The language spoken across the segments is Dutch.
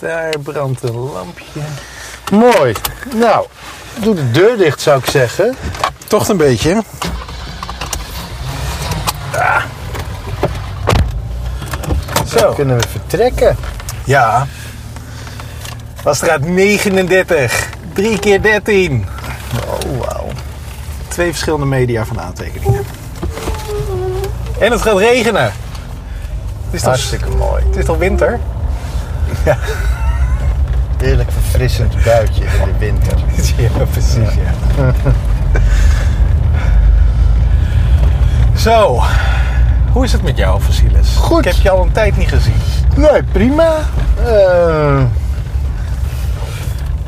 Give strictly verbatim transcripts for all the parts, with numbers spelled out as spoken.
Daar brandt een lampje. Mooi. Nou, doe de deur dicht, zou ik zeggen. Toch een beetje. Ah. Zo. Dan kunnen we vertrekken. Ja. Wasstraat negenendertig. drie keer dertien. Oh, wauw. Twee verschillende media van aantekeningen. En het gaat regenen. Het is hartstikke toch, mooi. Het is toch winter? Ja. Heerlijk verfrissend buitje in de winter. Ja, precies, ja. ja. Zo, hoe is het met jou, Faciles? Goed. Ik heb je al een tijd niet gezien. Nee, prima. Uh,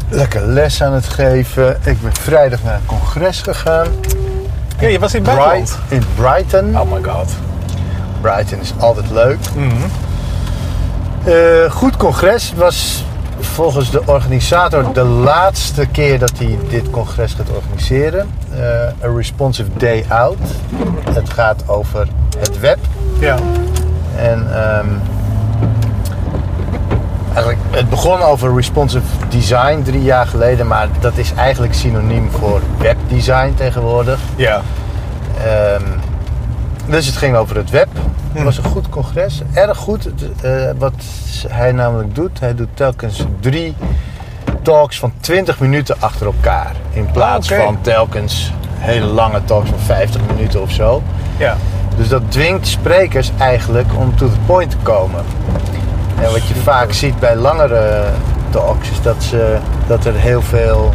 lekker les aan het geven. Ik ben vrijdag naar een congres gegaan. Ja, je was in Brighton. In Brighton. Oh my god. Brighton is altijd leuk. Mm-hmm. uh, goed congres. Het was volgens de organisator de laatste keer dat hij dit congres gaat organiseren. Uh, A Responsive Day Out. Het gaat over het web. Ja. En um, eigenlijk, het begon over responsive design drie jaar geleden, maar dat is eigenlijk synoniem voor webdesign tegenwoordig. Ja. Um, dus het ging over het web. Het was een goed congres, erg goed. Uh, wat hij namelijk doet, hij doet telkens drie talks van twintig minuten achter elkaar. In plaats okay. van telkens hele lange talks van vijftig minuten of zo. Ja. Dus dat dwingt sprekers eigenlijk om to the point te komen. En wat je vaak ziet bij langere talks is dat, ze, dat er heel veel,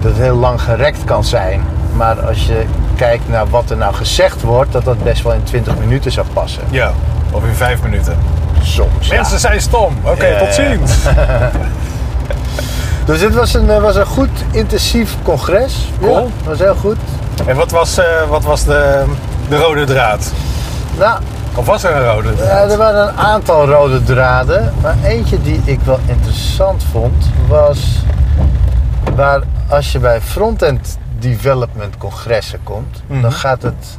dat het heel lang gerekt kan zijn. Maar als je kijkt naar wat er nou gezegd wordt, dat dat best wel in twintig minuten zou passen. Ja, of in vijf minuten. Soms. Mensen ja. zijn stom. Oké, okay, ja, tot ziens. Ja. Dus dit was een, was een goed intensief congres. Cool. Ja, dat was heel goed. En wat was, uh, wat was de, de rode draad? Nou, of was er een rode draad? Ja, er waren een aantal rode draden. Maar eentje die ik wel interessant vond was waar als je bij frontend development congressen komt, mm-hmm. dan gaat het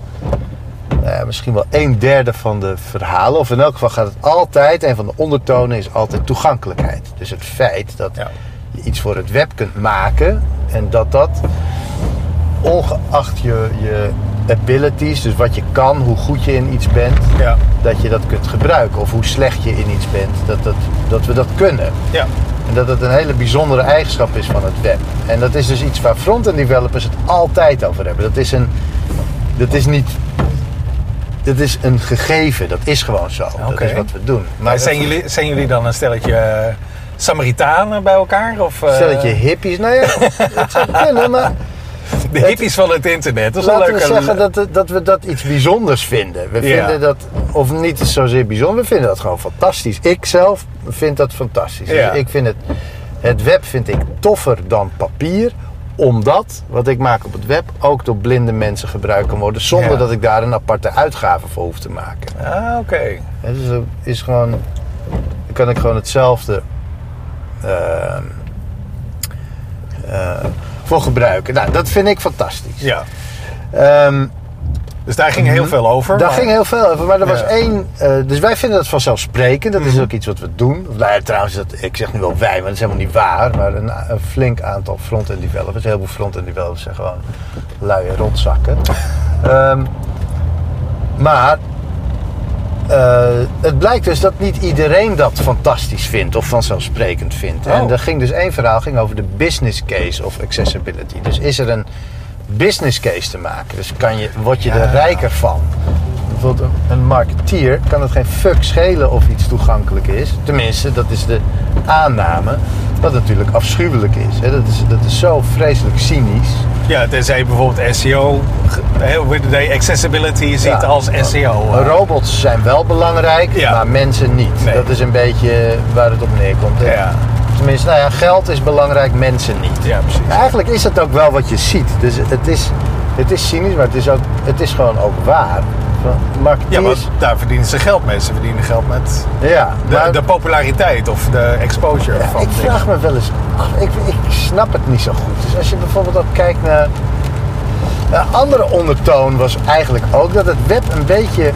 eh, misschien wel een derde van de verhalen, of in elk geval gaat het altijd, een van de ondertonen is altijd toegankelijkheid. Dus het feit dat ja. je iets voor het web kunt maken en dat dat ongeacht je, je abilities, dus wat je kan, hoe goed je in iets bent, ja. dat je dat kunt gebruiken of hoe slecht je in iets bent, dat, dat, dat we dat kunnen. Ja. En dat het een hele bijzondere eigenschap is van het web. En dat is dus iets waar front-end developers het altijd over hebben. Dat is een... Dat is niet... Dat is een gegeven. Dat is gewoon zo. Okay. Dat is wat we doen. Maar, maar zijn, jullie, zijn jullie dan een stelletje Samaritanen bij elkaar? Of, uh... stelletje hippies? Nou ja, dat zou kunnen, maar... De hippies van het internet. Dat is laten wel leuk. We zeggen dat, dat we dat iets bijzonders vinden. We ja. vinden dat, of niet zozeer bijzonder, we vinden dat gewoon fantastisch. Ik zelf vind dat fantastisch. Ja. Dus ik vind het, het web vind ik toffer dan papier, omdat wat ik maak op het web ook door blinde mensen gebruikt kan worden, zonder ja. dat ik daar een aparte uitgave voor hoef te maken. Ah, oké. Okay. Dus dat is gewoon, dan kan ik gewoon hetzelfde Uh, uh, voor gebruiken. Nou, dat vind ik fantastisch. Ja. Um, dus daar ging heel veel over. Daar maar... ging heel veel over, maar er was ja. één... Uh, dus wij vinden dat vanzelfsprekend. Dat mm-hmm. is ook iets wat we doen. Nou, trouwens, dat, ik zeg nu wel wij, maar dat is helemaal niet waar. Maar een, een flink aantal front-end developers. Een heleboel front-end developers zijn gewoon luie rotzakken. um, maar... Uh, het blijkt dus dat niet iedereen dat fantastisch vindt of vanzelfsprekend vindt. Oh. En er ging dus één verhaal ging over de business case of accessibility. Dus is er een business case te maken? Dus kan je, word je ja. er rijker van? Bijvoorbeeld een, een marketeer kan het geen fuck schelen of iets toegankelijk is. Tenminste, dat is de aanname. Wat natuurlijk afschuwelijk is. Hè? Dat is. Dat is zo vreselijk cynisch. Ja, tenzij bijvoorbeeld S E O, accessibility ziet ja, als S E O. Uh. Robots zijn wel belangrijk, ja. maar mensen niet. Nee. Dat is een beetje waar het op neerkomt. Ja. Tenminste, nou ja, geld is belangrijk, mensen niet. Ja, precies. Eigenlijk is dat ook wel wat je ziet. Dus het is, het is cynisch, maar het is, ook, het is gewoon ook waar. Ja, want daar verdienen ze geld mee. Ze verdienen geld met ja, maar, de, de populariteit of de exposure. Ja, van ik vraag dingen. me wel eens af. Ik, ik snap het niet zo goed. Dus als je bijvoorbeeld ook kijkt naar... Een andere ondertoon was eigenlijk ook dat het web een beetje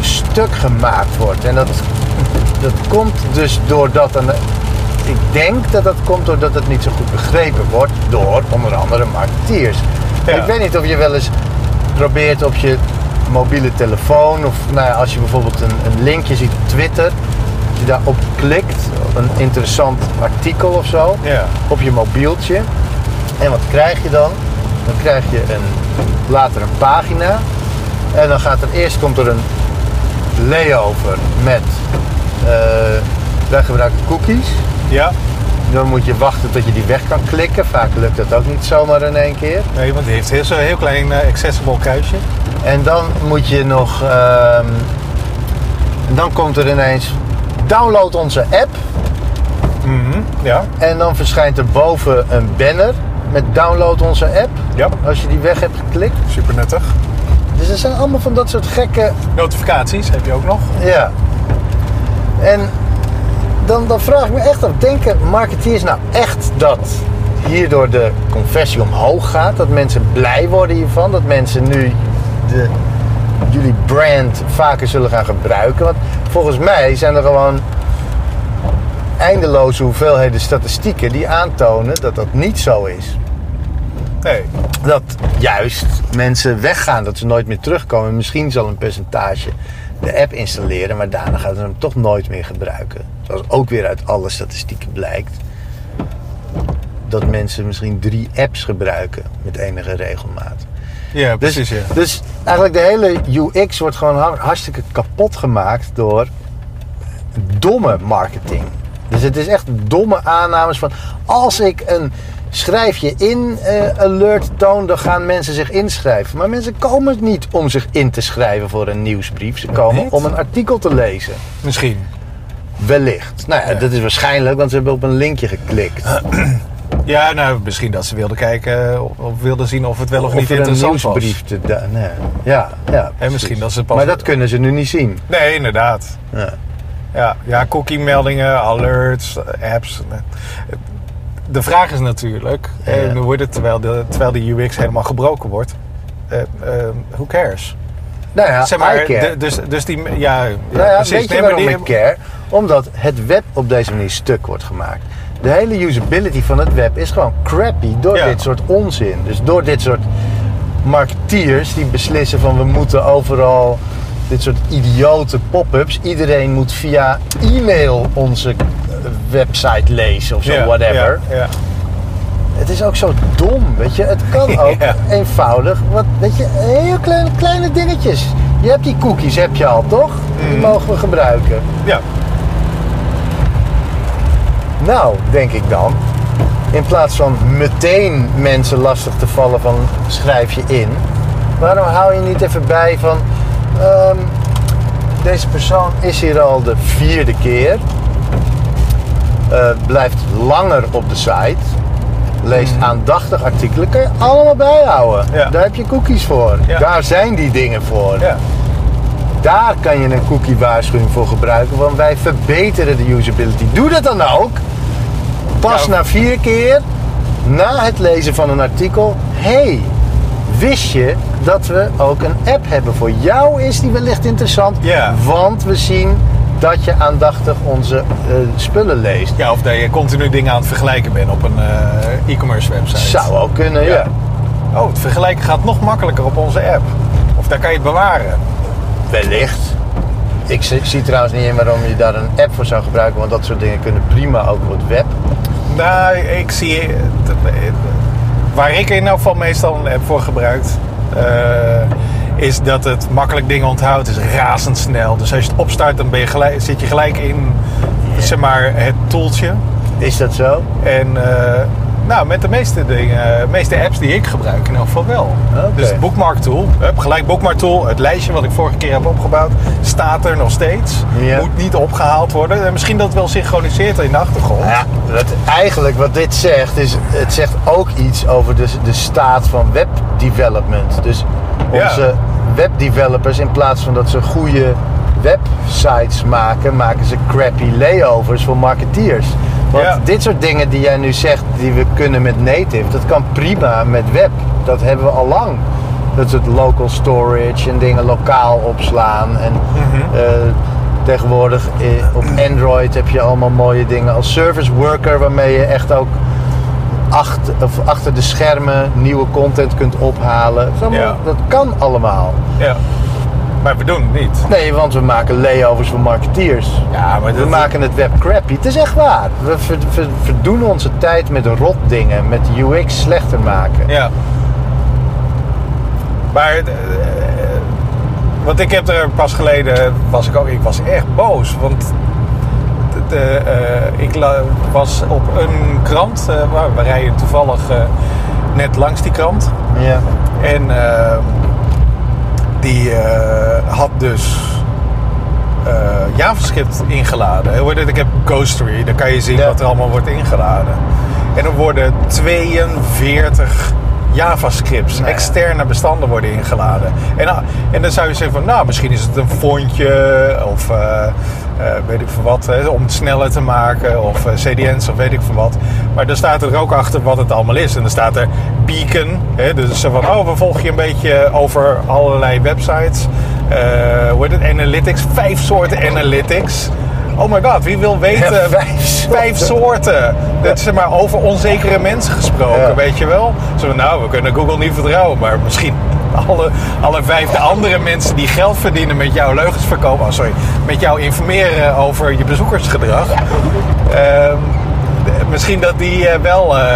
stuk gemaakt wordt. En dat dat komt dus doordat een, ik denk dat dat komt doordat het niet zo goed begrepen wordt door onder andere marketeers. Ja. Ik weet niet of je wel eens probeert op je mobiele telefoon of nou ja, als je bijvoorbeeld een, een linkje ziet op Twitter, als je daarop klikt, een interessant artikel of zo, ja, op je mobieltje. En wat krijg je dan? Dan krijg je een, later een pagina en dan gaat er eerst komt er een layover met uh, wij gebruiken cookies. Ja. Dan moet je wachten tot je die weg kan klikken. Vaak lukt dat ook niet zomaar in één keer. Nee, want die heeft heel, zo'n heel klein uh, accessible kuisje. En dan moet je nog... Uh, dan komt er ineens... Download onze app. Mm-hmm, ja. En dan verschijnt er boven een banner met download onze app. Ja. Als je die weg hebt geklikt. Super nuttig. Dus er zijn allemaal van dat soort gekke... Notificaties heb je ook nog. Ja. En... Dan, dan vraag ik me echt af, denken marketeers nou echt dat hierdoor de conversie omhoog gaat? Dat mensen blij worden hiervan? Dat mensen nu de, jullie brand vaker zullen gaan gebruiken? Want volgens mij zijn er gewoon eindeloze hoeveelheden statistieken die aantonen dat dat niet zo is. Nee. Dat juist mensen weggaan, dat ze nooit meer terugkomen. Misschien zal een percentage de app installeren, maar daarna gaan ze hem toch nooit meer gebruiken. Zoals ook weer uit alle statistieken blijkt dat mensen misschien drie apps gebruiken met enige regelmaat. Ja, precies. Dus, ja. dus eigenlijk de hele U X wordt gewoon hartstikke kapot gemaakt door domme marketing. Dus het is echt domme aannames van als ik een schrijfje in uh, alert toon, dan gaan mensen zich inschrijven. Maar mensen komen niet om zich in te schrijven voor een nieuwsbrief. Ze komen niet om een artikel te lezen. Misschien. Wellicht. Nou ja, ja, dat is waarschijnlijk, want ze hebben op een linkje geklikt. Ja, nou, misschien dat ze wilden kijken of, of wilden zien of het wel of, of niet interessant was. Of een nieuwsbrief was. Te... Nee. Ja, ja. En precies. Misschien dat ze pas... Maar dat kunnen ze nu niet zien. Nee, inderdaad. Ja, ja, ja, cookie-meldingen, alerts, apps. De vraag is natuurlijk, ja. en hoe wordt het terwijl de, terwijl de U X helemaal gebroken wordt? Uh, uh, who cares? Nou ja, zeg maar, I care. De, dus, dus die... Ja, nou ja, precies. Weet je waarom die... ik care? Omdat het web op deze manier stuk wordt gemaakt. De hele usability van het web is gewoon crappy door ja. dit soort onzin. Dus door dit soort marketeers die beslissen van we moeten overal dit soort idiote pop-ups. Iedereen moet via e-mail onze website lezen of zo, yeah, whatever. Yeah, yeah. Het is ook zo dom, weet je. Het kan ook yeah. eenvoudig. Wat, weet je, heel kleine, kleine dingetjes. Je hebt die cookies, heb je al, toch? Mm. Die mogen we gebruiken. Ja. Nou, denk ik dan. In plaats van meteen mensen lastig te vallen van schrijf je in. Waarom hou je niet even bij van... Um, deze persoon is hier al de vierde keer. Uh, blijft langer op de site. Leest mm. aandachtig artikelen. Kan je allemaal bijhouden. Ja. Daar heb je cookies voor. Ja. Daar zijn die dingen voor. Ja. Daar kan je een cookie waarschuwing voor gebruiken. Want wij verbeteren de usability. Doe dat dan ook. Pas ja. na vier keer. Na het lezen van een artikel. Hé, hey, wist je dat we ook een app hebben voor jou? Is die wellicht interessant. Yeah. Want we zien... dat je aandachtig onze uh, spullen leest. Ja, of dat je continu dingen aan het vergelijken bent op een uh, e-commerce website. Zou ook kunnen, ja. ja. Oh, het vergelijken gaat nog makkelijker op onze app. Of daar kan je het bewaren. Wellicht. Ik zie, zie trouwens niet in waarom je daar een app voor zou gebruiken, want dat soort dingen kunnen prima ook op het web. Nou, ik zie... Waar ik in elk geval meestal een app voor gebruik... Uh, is dat het makkelijk dingen onthoudt. Het is razendsnel. Dus als je het opstart, dan ben je gelijk, zit je gelijk in yeah. zeg maar, het tooltje. Is dat zo? En uh, nou, met de meeste, dingen, meeste apps die ik gebruik in elk geval wel. Okay. Dus het bookmark tool. Hup, gelijk bookmark tool. Het lijstje wat ik vorige keer heb opgebouwd staat er nog steeds. Yeah. Moet niet opgehaald worden. En misschien dat het wel synchroniseert in de achtergrond. Ja, dat, eigenlijk wat dit zegt, is het zegt ook iets over de, de staat van webdevelopment. Dus onze... Ja. Webdevelopers, in plaats van dat ze goede websites maken, maken ze crappy layovers voor marketeers. Want ja. dit soort dingen die jij nu zegt, die we kunnen met native, dat kan prima met web. Dat hebben we al lang. Dat soort local storage en dingen lokaal opslaan en mm-hmm. uh, Tegenwoordig op Android heb je allemaal mooie dingen als service worker, waarmee je echt ook achter, of achter de schermen nieuwe content kunt ophalen. Dat, ja. dat kan allemaal. Ja. Maar we doen het niet. Nee, want we maken layovers voor marketeers. Ja, maar dat... We maken het web crappy. Het is echt waar. We ver, ver, verdoen onze tijd met rot dingen, met U X slechter maken. Ja. Maar... Uh, want ik heb er pas geleden... Was ik, ook, ik was echt boos. Want de, de, uh, ik la, was op een krant. Uh, waar, we rijden toevallig uh, net langs die krant. Ja. En... Uh, Die uh, had dus uh, JavaScript ingeladen. Ik heb Ghostery, daar kan je zien ja. wat er allemaal wordt ingeladen. En er worden tweeënveertig JavaScripts, nou ja. externe bestanden worden ingeladen. En, uh, en dan zou je zeggen van, nou, misschien is het een fontje of uh, uh, weet ik veel wat, hè, om het sneller te maken of uh, C D N's of weet ik veel wat. Maar dan staat er ook achter wat het allemaal is. En dan staat er beacon, hè, dus van, oh, we volgen je een beetje over allerlei websites. Uh, hoe heet het? Analytics, vijf soorten analytics. Oh my god, wie wil weten? Ja, vijf soorten. Vijf soorten. Dat is maar over onzekere mensen gesproken, ja. weet je wel. Zo, nou, we kunnen Google niet vertrouwen, maar misschien alle, alle vijf de andere mensen die geld verdienen met jouw leugens verkopen. Oh, sorry, met jou informeren over je bezoekersgedrag. Ja. Um, misschien dat die wel uh, uh,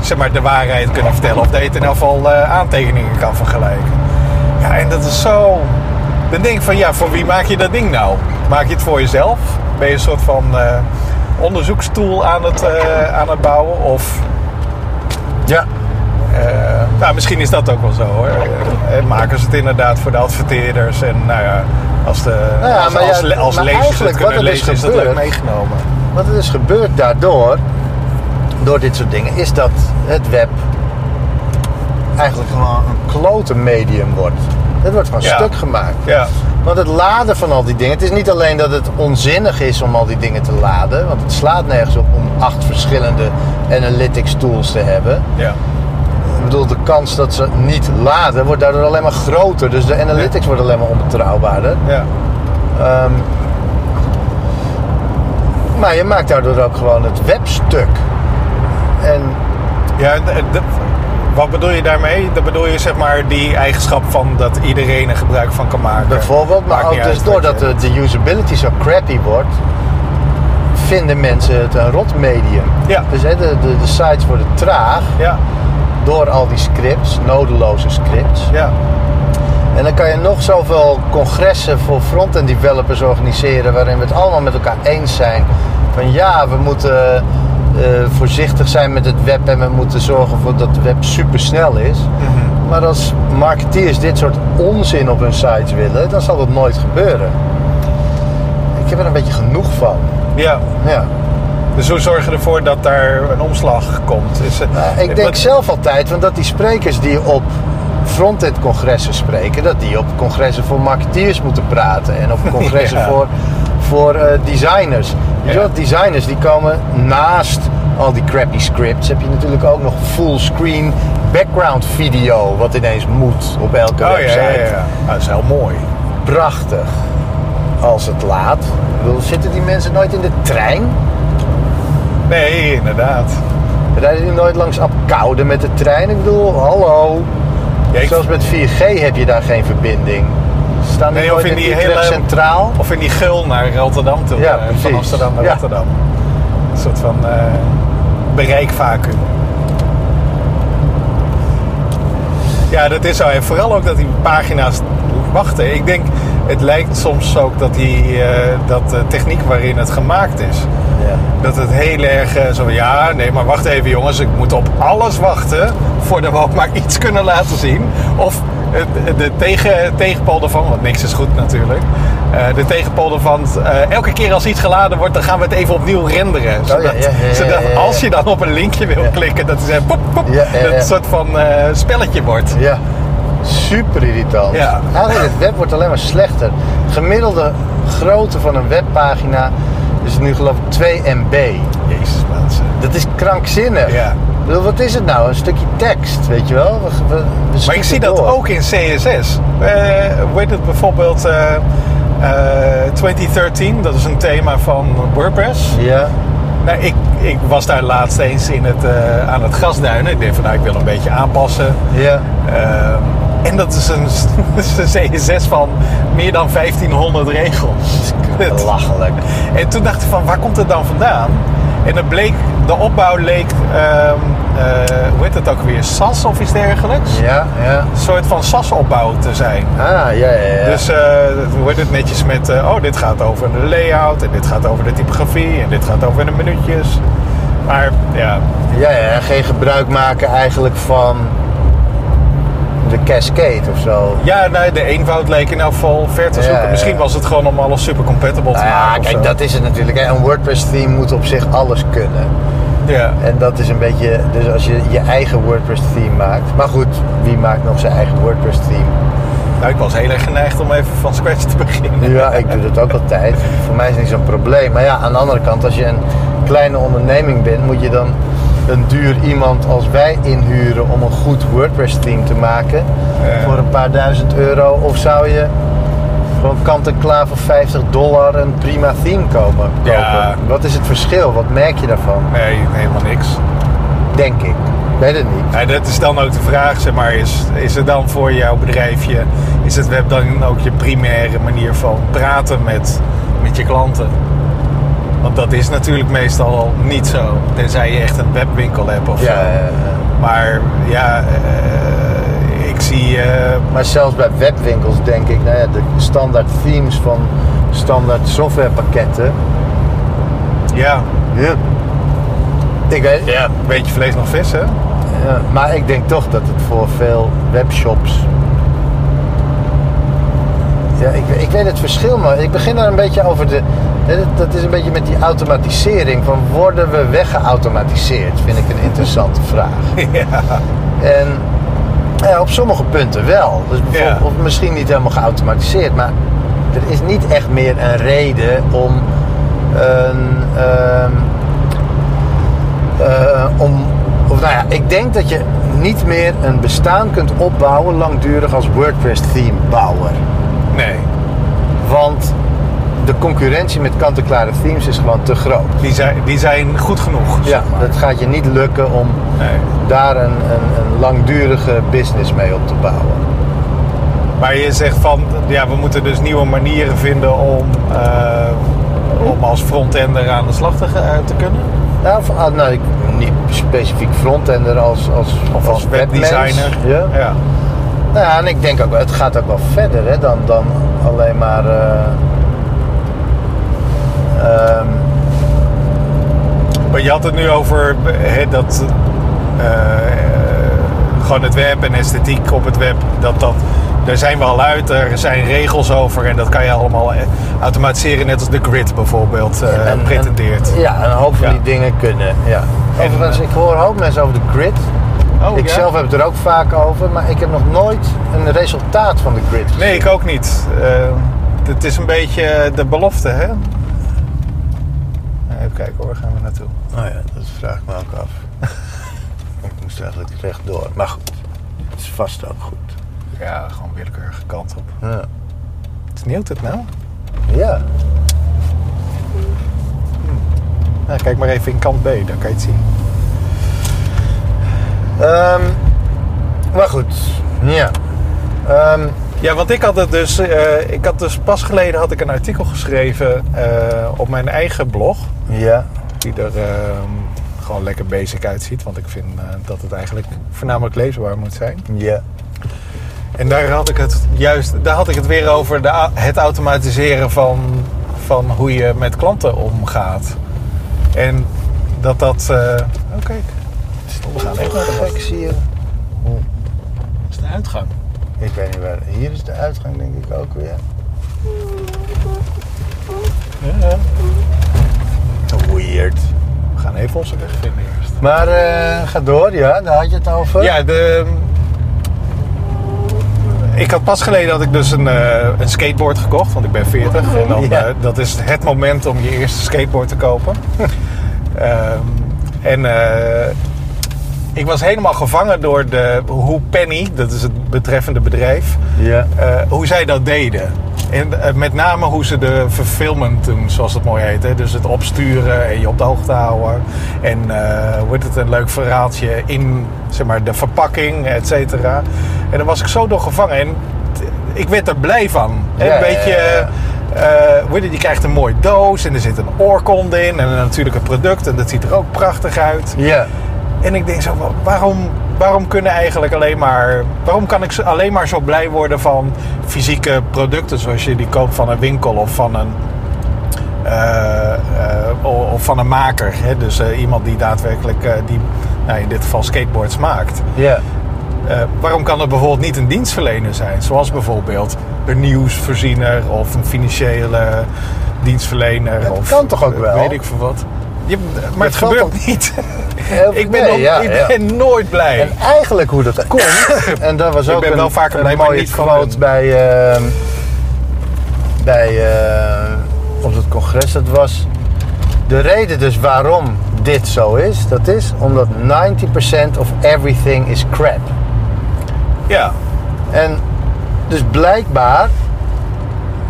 zeg maar de waarheid kunnen vertellen. Of dat je in ieder geval uh, aantekeningen kan vergelijken. Ja, en dat is zo... Dan denk ik van, ja, voor wie maak je dat ding nou? Maak je het voor jezelf? Ben je een soort van uh, onderzoekstoel aan het, uh, aan het bouwen? Of... Ja. Uh, nou, misschien is dat ook wel zo, hoor. Uh, maken ze het inderdaad voor de adverteerders. En nou ja, als, de, nou ja, als, als, ja, als lezers het kunnen lezen, is, gebeurd, is dat leuk meegenomen. Wat er is gebeurd daardoor, door dit soort dingen, is dat het web eigenlijk gewoon een klote medium wordt. Het wordt van ja. stuk gemaakt. Ja. Want het laden van al die dingen... Het is niet alleen dat het onzinnig is om al die dingen te laden. Want het slaat nergens op om acht verschillende analytics tools te hebben. Ja. Ik bedoel, de kans dat ze niet laden wordt daardoor alleen maar groter. Dus de analytics ja. wordt alleen maar onbetrouwbaarder. Ja. Um, maar je maakt daardoor ook gewoon het webstuk. En... Ja, de, de... Wat bedoel je daarmee? Dat bedoel je zeg maar die eigenschap van dat iedereen er gebruik van kan maken. Bijvoorbeeld, maar ook dus doordat de, de usability zo crappy wordt, vinden mensen het een rot medium. Ja. Dus he, de, de, de sites worden traag ja. door al die scripts, nodeloze scripts. Ja. En dan kan je nog zoveel congressen voor front-end developers organiseren waarin we het allemaal met elkaar eens zijn. Van ja, we moeten... Uh, voorzichtig zijn met het web en we moeten zorgen voor dat het web supersnel is. Mm-hmm. Maar als marketeers dit soort onzin op hun sites willen, dan zal dat nooit gebeuren. Ik heb er een beetje genoeg van. Ja. ja. Dus hoe zorgen we ervoor dat daar een omslag komt? Is het... nou, ik denk Wat... zelf altijd, want dat die sprekers die op frontend congressen spreken, dat die op congressen voor marketeers moeten praten en op congressen ja. voor... voor uh, designers. Dus ja. designers die komen naast al die crappy scripts, heb je natuurlijk ook nog fullscreen background video, wat ineens moet op elke oh, website. Ja, ja, ja. Ah, dat is heel mooi. Prachtig. Als het laat. Bedoel, zitten die mensen nooit in de trein? Nee, inderdaad. Rijden die nooit langs Apeldoorn met de trein? Ik bedoel, hallo. Ja, ik... Zelfs met vier G heb je daar geen verbinding. Staan nee, of in, in die hele centraal. Of in die gul naar Rotterdam toe. Ja, precies. Van Amsterdam naar ja. Rotterdam. Een soort van uh, bereikvacuum. Ja, dat is zo. En vooral ook dat die pagina's wachten. Ik denk, het lijkt soms ook dat die uh, dat de techniek waarin het gemaakt is. Ja. Dat het heel erg uh, zo ja, nee, maar wacht even jongens. Ik moet op alles wachten voordat we ook maar iets kunnen laten zien. Of... De tegen, tegenpool ervan, want niks is goed natuurlijk. Uh, de tegenpool ervan, uh, elke keer als iets geladen wordt, dan gaan we het even opnieuw renderen. Oh, zodat, ja, ja, ja, ja, zodat ja, ja, ja. als je dan op een linkje wil ja. klikken, dat het pop, pop, ja, ja, ja. een soort van uh, spelletje wordt. Ja, super irritant. Ja. Eigenlijk, het web wordt alleen maar slechter. Gemiddelde grootte van een webpagina is nu geloof ik twee megabyte. Jezus mensen. Dat is krankzinnig. Ja. Ik bedoel, wat is het nou? Een stukje tekst, weet je wel? We, we, we maar ik zie door. Dat ook in C S S. Uh, hoe heet het bijvoorbeeld? Uh, Uh, twintig dertien, dat is een thema van WordPress. Ja. Nou, ik, ik was daar laatst eens in het, uh, aan het Grasduinen. Ik dacht van, nou, ik wil een beetje aanpassen. Ja. Uh, en dat is een, een C S S van meer dan vijftienhonderd regels. Belachelijk. En toen dacht ik van, waar komt het dan vandaan? En het bleek, de opbouw leek, uh, uh, hoe heet het ook weer, S A S of iets dergelijks. Ja, ja. Een soort van S A S-opbouw te zijn. Ah, ja, ja, ja. Dus uh, hoe heet het netjes met, uh, oh, dit gaat over de layout en dit gaat over de typografie en dit gaat over de minuutjes. Maar, ja. Ja, ja, geen gebruik maken eigenlijk van de cascade of zo. Ja, nee, de eenvoud leek in elk geval ver te zoeken. Ja, ja. Misschien was het gewoon om alles super compatible te nou, maken. Ja, kijk, dat is het natuurlijk. Hè. Een WordPress-theme moet op zich alles kunnen. Ja. En dat is een beetje... Dus als je je eigen WordPress-theme maakt... Maar goed, wie maakt nog zijn eigen WordPress-theme? Nou, ik was heel erg geneigd om even van scratch te beginnen. Ja, ik doe dat ook altijd. Voor mij is het niet zo'n probleem. Maar ja, aan de andere kant, als je een kleine onderneming bent, moet je dan een duur iemand als wij inhuren om een goed WordPress-team te maken ja. voor een paar duizend euro? Of zou je gewoon kant-en-klaar voor vijftig dollar een prima theme kopen? Ja. Wat is het verschil? Wat merk je daarvan? Nee, helemaal niks. Denk ik. Weet het niet. Ja, dat is dan ook de vraag, zeg maar, is, is het dan voor jouw bedrijfje, is het web dan ook je primaire manier van praten met, met je klanten? Want dat is natuurlijk meestal al niet zo. Tenzij je echt een webwinkel hebt of ja, zo. Ja, ja. Maar ja, uh, ik zie... Uh... Maar zelfs bij webwinkels denk ik, nou ja, de standaard themes van standaard softwarepakketten. Ja. Ja. Ik weet... Ja, een beetje vlees nog vis, hè? Ja, maar ik denk toch dat het voor veel webshops... Ja, ik, ik weet het verschil, maar ik begin daar een beetje over de... Dat is een beetje met die automatisering. Van worden we weggeautomatiseerd? Vind ik een interessante vraag. Ja. En ja, op sommige punten wel. Dus bijvoorbeeld, ja. Of misschien niet helemaal geautomatiseerd. Maar er is niet echt meer een reden om... Een, um, uh, om of nou ja, ik denk dat je niet meer een bestaan kunt opbouwen... langdurig als WordPress-theme-bouwer. Nee. Want... De concurrentie met kant-en-klare themes is gewoon te groot. Die zijn, die zijn goed genoeg. Ja, zeg maar. Dat gaat je niet lukken om nee. daar een, een, een langdurige business mee op te bouwen. Maar je zegt van, ja, we moeten dus nieuwe manieren vinden om, uh, om als frontender aan de slag te, uh, te kunnen? Nou, van, nou ik, niet specifiek frontender als, als, of als, als webdesigner. Ja. Ja. Nou ja, en ik denk ook, het gaat ook wel verder hè, dan, dan alleen maar... Uh, Um, maar je had het nu over he, dat uh, gewoon het web en esthetiek op het web, dat, dat, daar zijn we al uit, er zijn regels over en dat kan je allemaal automatiseren, net als de grid bijvoorbeeld uh, en, pretendeert. En, ja, een hoop van ja. die dingen kunnen. Ja. Overigens, ik hoor een hoop mensen over de grid. Oh, ik ja? zelf heb het er ook vaak over, maar ik heb nog nooit een resultaat van de grid gezien. Nee, ik ook niet. Uh, het is een beetje de belofte, hè? Even kijken hoor, gaan we naartoe? Nou oh ja, dat vraag ik me ook af. Ik moest eigenlijk rechtdoor. Maar goed, het is vast ook goed. Ja, gewoon willekeurige kant op. Ja. Sneeuwt het nou? Ja. Hm. Nou, kijk maar even in kant B, dan kan je het zien. Um, maar goed, ja. Um, Ja, want ik had het dus, uh, ik had dus pas geleden had ik een artikel geschreven uh, op mijn eigen blog. Ja. Die er uh, gewoon lekker basic uitziet, want ik vind uh, dat het eigenlijk voornamelijk leesbaar moet zijn. Ja. En daar had ik het juist, daar had ik het weer over de, het automatiseren van, van hoe je met klanten omgaat. En dat dat, uh, oh kijk, we gaan even naar de gek, zie je. Dat is de uitgang. Ik weet niet waar. Hier is de uitgang denk ik ook weer. Ja. Weird. We gaan even onze weg vinden eerst. Maar uh, ga door, ja. Daar had je het over. Ja, de... Ik had pas geleden dat ik dus een, uh, een skateboard gekocht. Want ik ben veertig. En dan, ja. uh, dat is het moment om je eerste skateboard te kopen. um, en... Uh, Ik was helemaal gevangen door de, hoe Penny, dat is het betreffende bedrijf, ja. uh, hoe zij dat deden. En met name hoe ze de fulfillment doen, zoals dat mooi heet. Hè? Dus het opsturen en je op de hoogte houden. En uh, wordt het een leuk verhaaltje in, zeg maar, de verpakking, et cetera. En daar was ik zo door gevangen. En t- ik werd er blij van. Hè? Ja, een beetje... Ja, ja, ja. Uh, je krijgt een mooie doos en er zit een oorkonde in en natuurlijk een product en dat ziet er ook prachtig uit. Yeah. En ik denk zo, waarom, waarom kunnen eigenlijk alleen maar, waarom kan ik alleen maar zo blij worden van fysieke producten zoals je die koopt van een winkel of van een uh, uh, of van een maker, hè? Dus uh, iemand die daadwerkelijk uh, die, nou, in dit geval skateboards maakt. Yeah. Uh, waarom kan er bijvoorbeeld niet een dienstverlener zijn? Zoals bijvoorbeeld een nieuwsvoorziener of een financiële dienstverlener. Dat of, kan toch ook wel? Weet ik veel wat. Je, maar het, het gebeurt toch niet. Ik ben, nee, op, ja, ik ja. ben nooit blij. En eigenlijk hoe dat komt. En dat was ook ik ben een, wel vaker blij, een mooie maar niet quote bij, uh, bij uh, op het congres. Dat was de reden dus waarom dit zo is. Dat is omdat negentig procent of everything is crap. Ja. En dus blijkbaar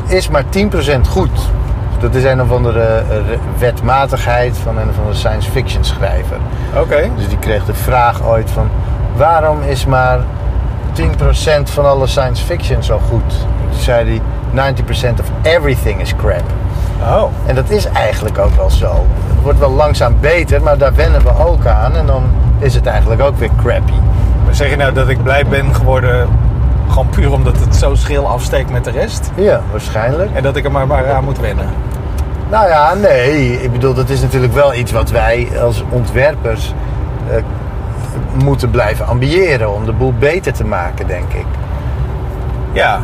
is maar tien procent goed. Dat is een of andere wetmatigheid van een of andere science fiction schrijver. Oké. Okay. Dus die kreeg de vraag ooit van... waarom is maar tien procent van alle science fiction zo goed? Toen zei hij... negentig procent of everything is crap. Oh. En dat is eigenlijk ook wel zo. Het wordt wel langzaam beter, maar daar wennen we ook aan. En dan is het eigenlijk ook weer crappy. Maar zeg je nou dat ik blij ben geworden... gewoon puur omdat het zo schil afsteekt met de rest? Ja, waarschijnlijk. En dat ik er maar, maar aan moet wennen? Nou ja, nee. Ik bedoel, dat is natuurlijk wel iets wat wij als ontwerpers... Eh, moeten blijven ambiëren om de boel beter te maken, denk ik. Ja.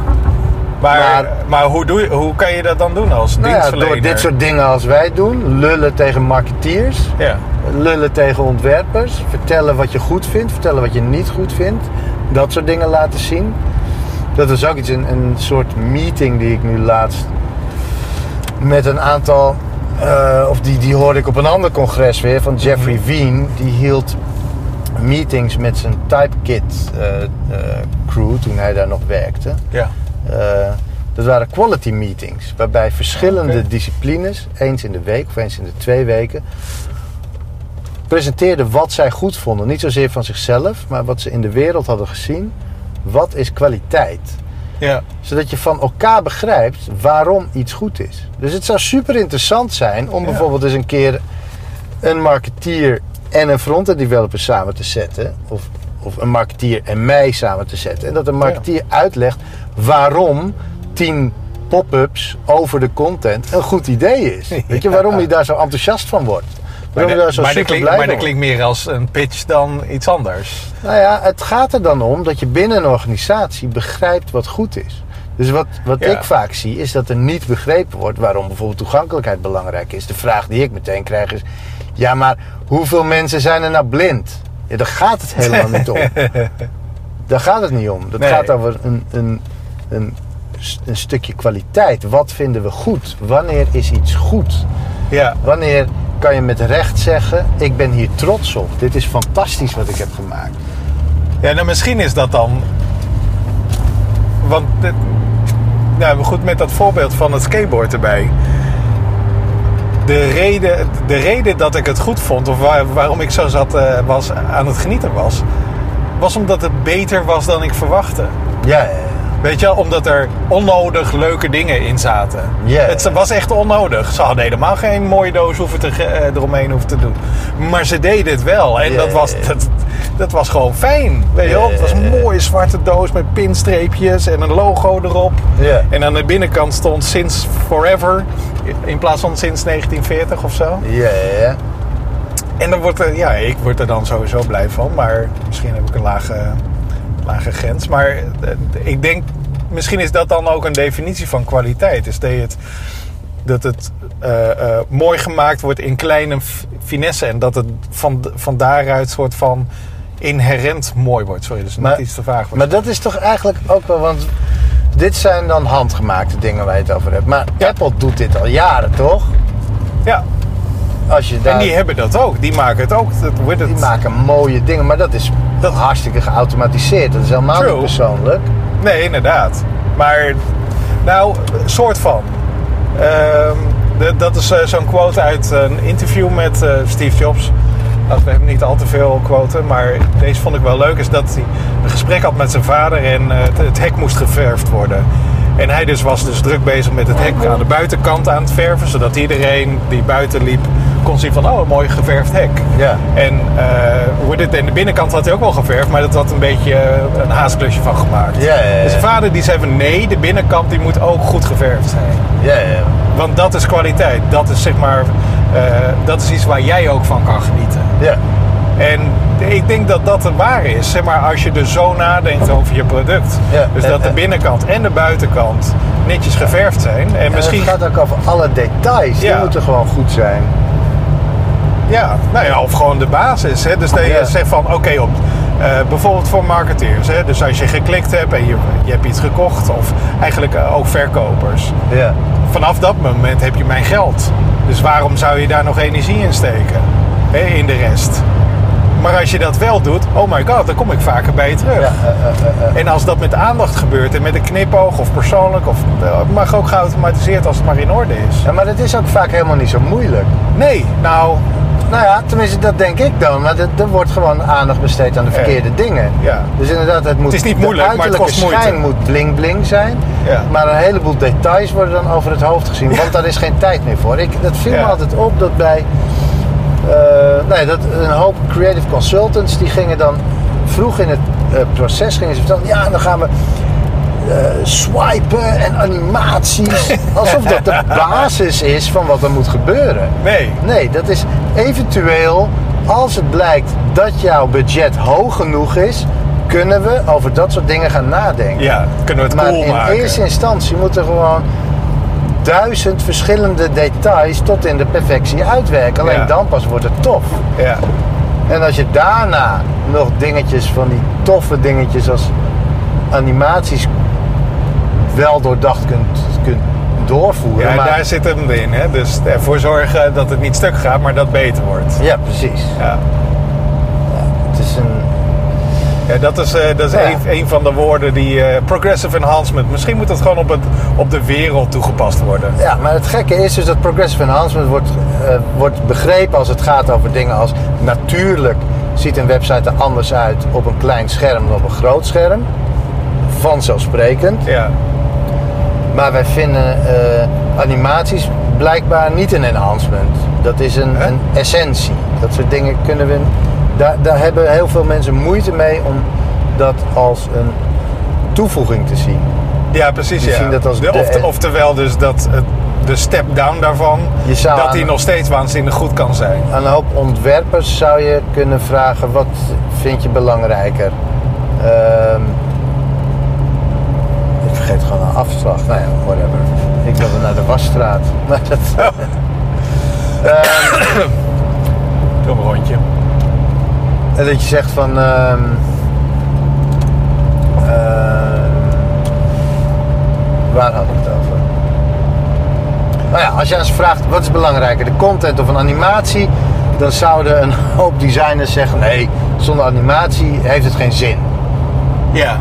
Maar, maar, maar hoe, doe je, hoe kan je dat dan doen als nou dienstverlener? Ja, door dit soort dingen als wij doen. Lullen tegen marketeers. Ja. Lullen tegen ontwerpers. Vertellen wat je goed vindt. Vertellen wat je niet goed vindt. Dat soort dingen laten zien. Dat was ook iets, een, een soort meeting die ik nu laatst... met een aantal... Uh, of die, die hoorde ik op een ander congres weer... van Jeffrey Veen. Die hield meetings met zijn typekit uh, uh, crew... toen hij daar nog werkte. Ja. Uh, dat waren quality meetings. Waarbij verschillende okay. disciplines... eens in de week of eens in de twee weken... presenteerden wat zij goed vonden. Niet zozeer van zichzelf, maar wat ze in de wereld hadden gezien. Wat is kwaliteit? Ja. Zodat je van elkaar begrijpt waarom iets goed is. Dus het zou super interessant zijn om ja. bijvoorbeeld eens een keer... een marketeer en een front-end developer samen te zetten. Of, of een marketeer en mij samen te zetten. En dat een marketeer ja. uitlegt waarom tien pop-ups over de content een goed idee is. Ja. Weet je, waarom je daar zo enthousiast van wordt. Maar, de, daar zo maar, dat klink, maar dat klinkt meer als een pitch dan iets anders. Nou ja, het gaat er dan om dat je binnen een organisatie begrijpt wat goed is. Dus wat, wat ja. ik vaak zie is dat er niet begrepen wordt waarom bijvoorbeeld toegankelijkheid belangrijk is. De vraag die ik meteen krijg is, ja maar hoeveel mensen zijn er nou blind? Ja, daar gaat het helemaal niet om. Daar gaat het niet om. Dat nee. gaat over een, een, een, een stukje kwaliteit. Wat vinden we goed? Wanneer is iets goed? Ja. Wanneer... kan je met recht zeggen, ik ben hier trots op. Dit is fantastisch wat ik heb gemaakt. Ja, nou misschien is dat dan... Want, dit, nou goed, met dat voorbeeld van het skateboard erbij. De reden, de reden dat ik het goed vond, of waar, waarom ik zo zat uh, was, aan het genieten was... was omdat het beter was dan ik verwachtte. Ja, ja. Weet je, omdat er onnodig leuke dingen in zaten. Yeah. Het was echt onnodig. Ze hadden helemaal geen mooie doos hoeven te, eromheen hoeven te doen. Maar ze deden het wel. En yeah. dat, was, dat, dat was gewoon fijn. Weet je wel? Yeah. Het was een mooie zwarte doos met pinstreepjes en een logo erop. Yeah. En aan de binnenkant stond Since Forever. In plaats van Sinds negentien veertig of zo. Ja, yeah. ja. En dan wordt er, ja, ik word er dan sowieso blij van. Maar misschien heb ik een lage... lage grens, maar ik denk misschien is dat dan ook een definitie van kwaliteit, is dat het, dat het uh, uh, mooi gemaakt wordt in kleine f- finesse en dat het van, van daaruit soort van inherent mooi wordt. Sorry, dus maar, niet iets te vaag wordt. Maar dat is toch eigenlijk ook wel, want dit zijn dan handgemaakte dingen waar je het over hebt, maar ja. Apple doet dit al jaren, toch? Ja. Als je daar... En die hebben dat ook. Die maken het ook. Dat wordt het... Die maken mooie dingen. Maar dat is dat... hartstikke geautomatiseerd. Dat is helemaal True. Niet persoonlijk. Nee, inderdaad. Maar... Nou, soort van. Uh, de, dat is uh, zo'n quote uit een interview met uh, Steve Jobs. Nou, we hebben niet al te veel quoten, maar deze vond ik wel leuk. Is dat hij een gesprek had met zijn vader en uh, het, het hek moest geverfd worden. En hij dus was dus druk bezig met het hek aan de buitenkant aan het verven. Zodat iedereen die buiten liep kon zien van, oh, een mooi geverfd hek. Ja. En uh, hoe dit, en de binnenkant had hij ook wel geverfd, maar dat had een beetje een haastklusje van gemaakt. Ja, ja, ja. Dus zijn vader die zei van, nee, de binnenkant die moet ook goed geverfd zijn. Ja, ja. Want dat is kwaliteit. Dat is zeg maar, uh, dat is iets waar jij ook van kan genieten. Ja. En ik denk dat dat het waar is, zeg maar, als je dus zo nadenkt over je product. Ja, dus en, dat de binnenkant en de buitenkant netjes geverfd zijn. En, en misschien... het gaat ook over alle details, ja. Die moeten gewoon goed zijn. Ja, nou ja, of gewoon de basis. Hè? Dus dat je ja. zegt van, oké, okay, op uh, bijvoorbeeld voor marketeers. Hè? Dus als je geklikt hebt en je, je hebt iets gekocht, of eigenlijk uh, ook verkopers. Ja. Vanaf dat moment heb je mijn geld. Dus waarom zou je daar nog energie in steken? Hè? In de rest. Maar als je dat wel doet, oh my god, dan kom ik vaker bij je terug. Ja, uh, uh, uh. En als dat met aandacht gebeurt en met een knipoog of persoonlijk, of het mag ook geautomatiseerd als het maar in orde is. Ja, maar dat is ook vaak helemaal niet zo moeilijk. Nee, nou... Nou ja, tenminste dat denk ik dan. Maar er wordt gewoon aandacht besteed aan de verkeerde ja. dingen. Ja. Dus inderdaad, het, moet, het is niet moeilijk, de uiterlijke maar het kost schijn moet bling bling zijn. Ja. Maar een heleboel details worden dan over het hoofd gezien. Ja. Want daar is geen tijd meer voor. Ik, dat viel ja. me altijd op dat bij... Uh, nee, dat een hoop creative consultants die gingen dan vroeg in het uh, proces gingen ze vertellen, ja, dan gaan we uh, swipen en animaties. Alsof dat de basis is van wat er moet gebeuren. Nee. Nee, dat is eventueel, als het blijkt dat jouw budget hoog genoeg is, kunnen we over dat soort dingen gaan nadenken. Ja, kunnen we het maar cool maken. Maar in eerste instantie moeten gewoon duizend verschillende details tot in de perfectie uitwerken. Alleen ja. dan pas wordt het tof. Ja. En als je daarna nog dingetjes van die toffe dingetjes als animaties wel doordacht kunt, kunt doorvoeren. Ja, maar... daar zit hem in. Hè? Dus ervoor zorgen dat het niet stuk gaat, maar dat beter wordt. Ja, precies. Ja. Ja, het is een... Ja, dat is, uh, dat is ja. een, een van de woorden die... Uh, progressive enhancement. Misschien moet dat gewoon op, het, op de wereld toegepast worden. Ja, maar het gekke is dus dat progressive enhancement wordt, uh, wordt begrepen als het gaat over dingen als... Natuurlijk ziet een website er anders uit op een klein scherm dan op een groot scherm. Vanzelfsprekend. Ja. Maar wij vinden uh, animaties blijkbaar niet een enhancement. Dat is een, huh? een essentie. Dat soort dingen kunnen we... Daar, daar hebben heel veel mensen moeite mee om dat als een toevoeging te zien. Ja, precies. Die ja. zien dat als de, de, of, oftewel dus dat de step-down daarvan, dat die aan, nog steeds waanzinnig goed kan zijn. Aan een hoop ontwerpers zou je kunnen vragen, wat vind je belangrijker? Um, ik vergeet gewoon een afslag. Nou ja, whatever. Ik wilde naar de wasstraat. Maar dat... Oh. um, Doe een rondje. En dat je zegt van, uh, uh, waar had ik het over? Nou ja, als je aan ze vraagt, wat is belangrijker, de content of een animatie? Dan zouden een hoop designers zeggen, nee, zonder animatie heeft het geen zin. Ja,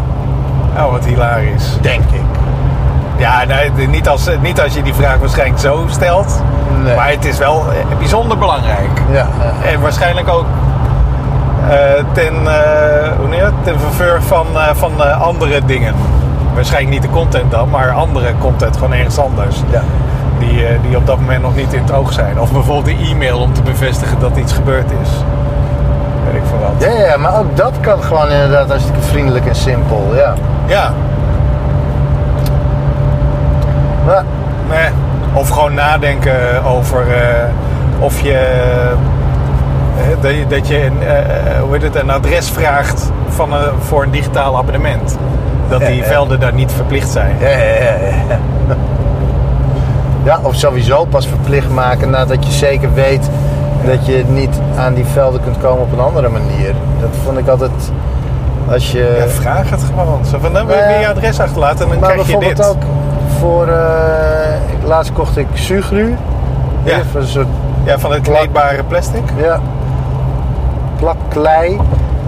oh, wat hilarisch. Denk ik. Ja, nee, niet, als, niet als je die vraag waarschijnlijk zo stelt, nee. Maar het is wel bijzonder belangrijk. Ja, ja. En waarschijnlijk ook... Uh, ten, uh, ten verveur van, uh, van uh, andere dingen. Waarschijnlijk niet de content dan, maar andere content gewoon ergens anders. Ja. Die, uh, die op dat moment nog niet in het oog zijn. Of bijvoorbeeld de e-mail om te bevestigen dat iets gebeurd is. Weet ik van wat. Ja, ja, maar ook dat kan gewoon inderdaad hartstikke vriendelijk en simpel. Ja. Ja. Maar... Nee. Of gewoon nadenken over uh, of je... Dat je een, uh, hoe heet het, een adres vraagt van een, voor een digitaal abonnement. Dat die ja, ja. velden daar niet verplicht zijn. Ja, ja, ja, ja. ja, of sowieso pas verplicht maken nadat je zeker weet dat je niet aan die velden kunt komen op een andere manier. Dat vond ik altijd... Als je... Ja, vraag het gewoon. Zo van, dan wil je uh, je adres achterlaten en dan krijg je dit. Maar bijvoorbeeld ook voor... Uh, laatst kocht ik Sugru. Ja. Een soort ja, van het kleedbare plastic. Ja. Plak klei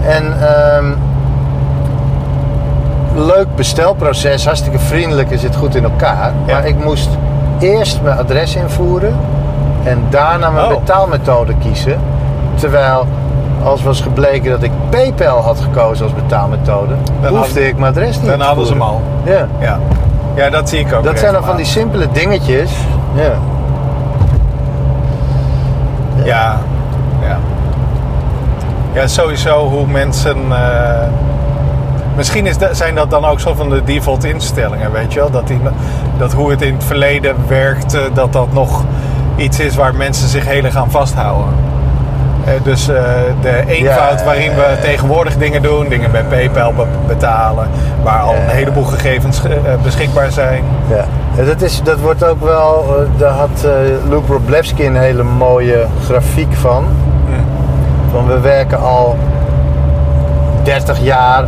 en um, leuk bestelproces, hartstikke vriendelijk en zit goed in elkaar. Ja. Maar ik moest eerst mijn adres invoeren en daarna mijn oh. betaalmethode kiezen. Terwijl, als was gebleken dat ik PayPal had gekozen als betaalmethode, dan hoefde had, ik mijn adres niet dan te hadden voeren. Ze hem al. Ja. Ja. Ja, dat zie ik ook. Dat zijn dan van die simpele dingetjes. Ja. Ja. Ja. Ja. Ja, sowieso hoe mensen... Uh, misschien is dat, zijn dat dan ook zo van de default instellingen, weet je wel? Dat, die, dat hoe het in het verleden werkte, dat dat nog iets is waar mensen zich heel erg aan vasthouden. Uh, dus uh, de eenvoud ja, waarin we uh, tegenwoordig dingen doen, dingen bij PayPal be- betalen, waar al een uh, heleboel gegevens ge- uh, beschikbaar zijn. Ja. Ja, dat, is, dat wordt ook wel, uh, daar had uh, Luke Wroblewski een hele mooie grafiek van. Want we werken al dertig jaar,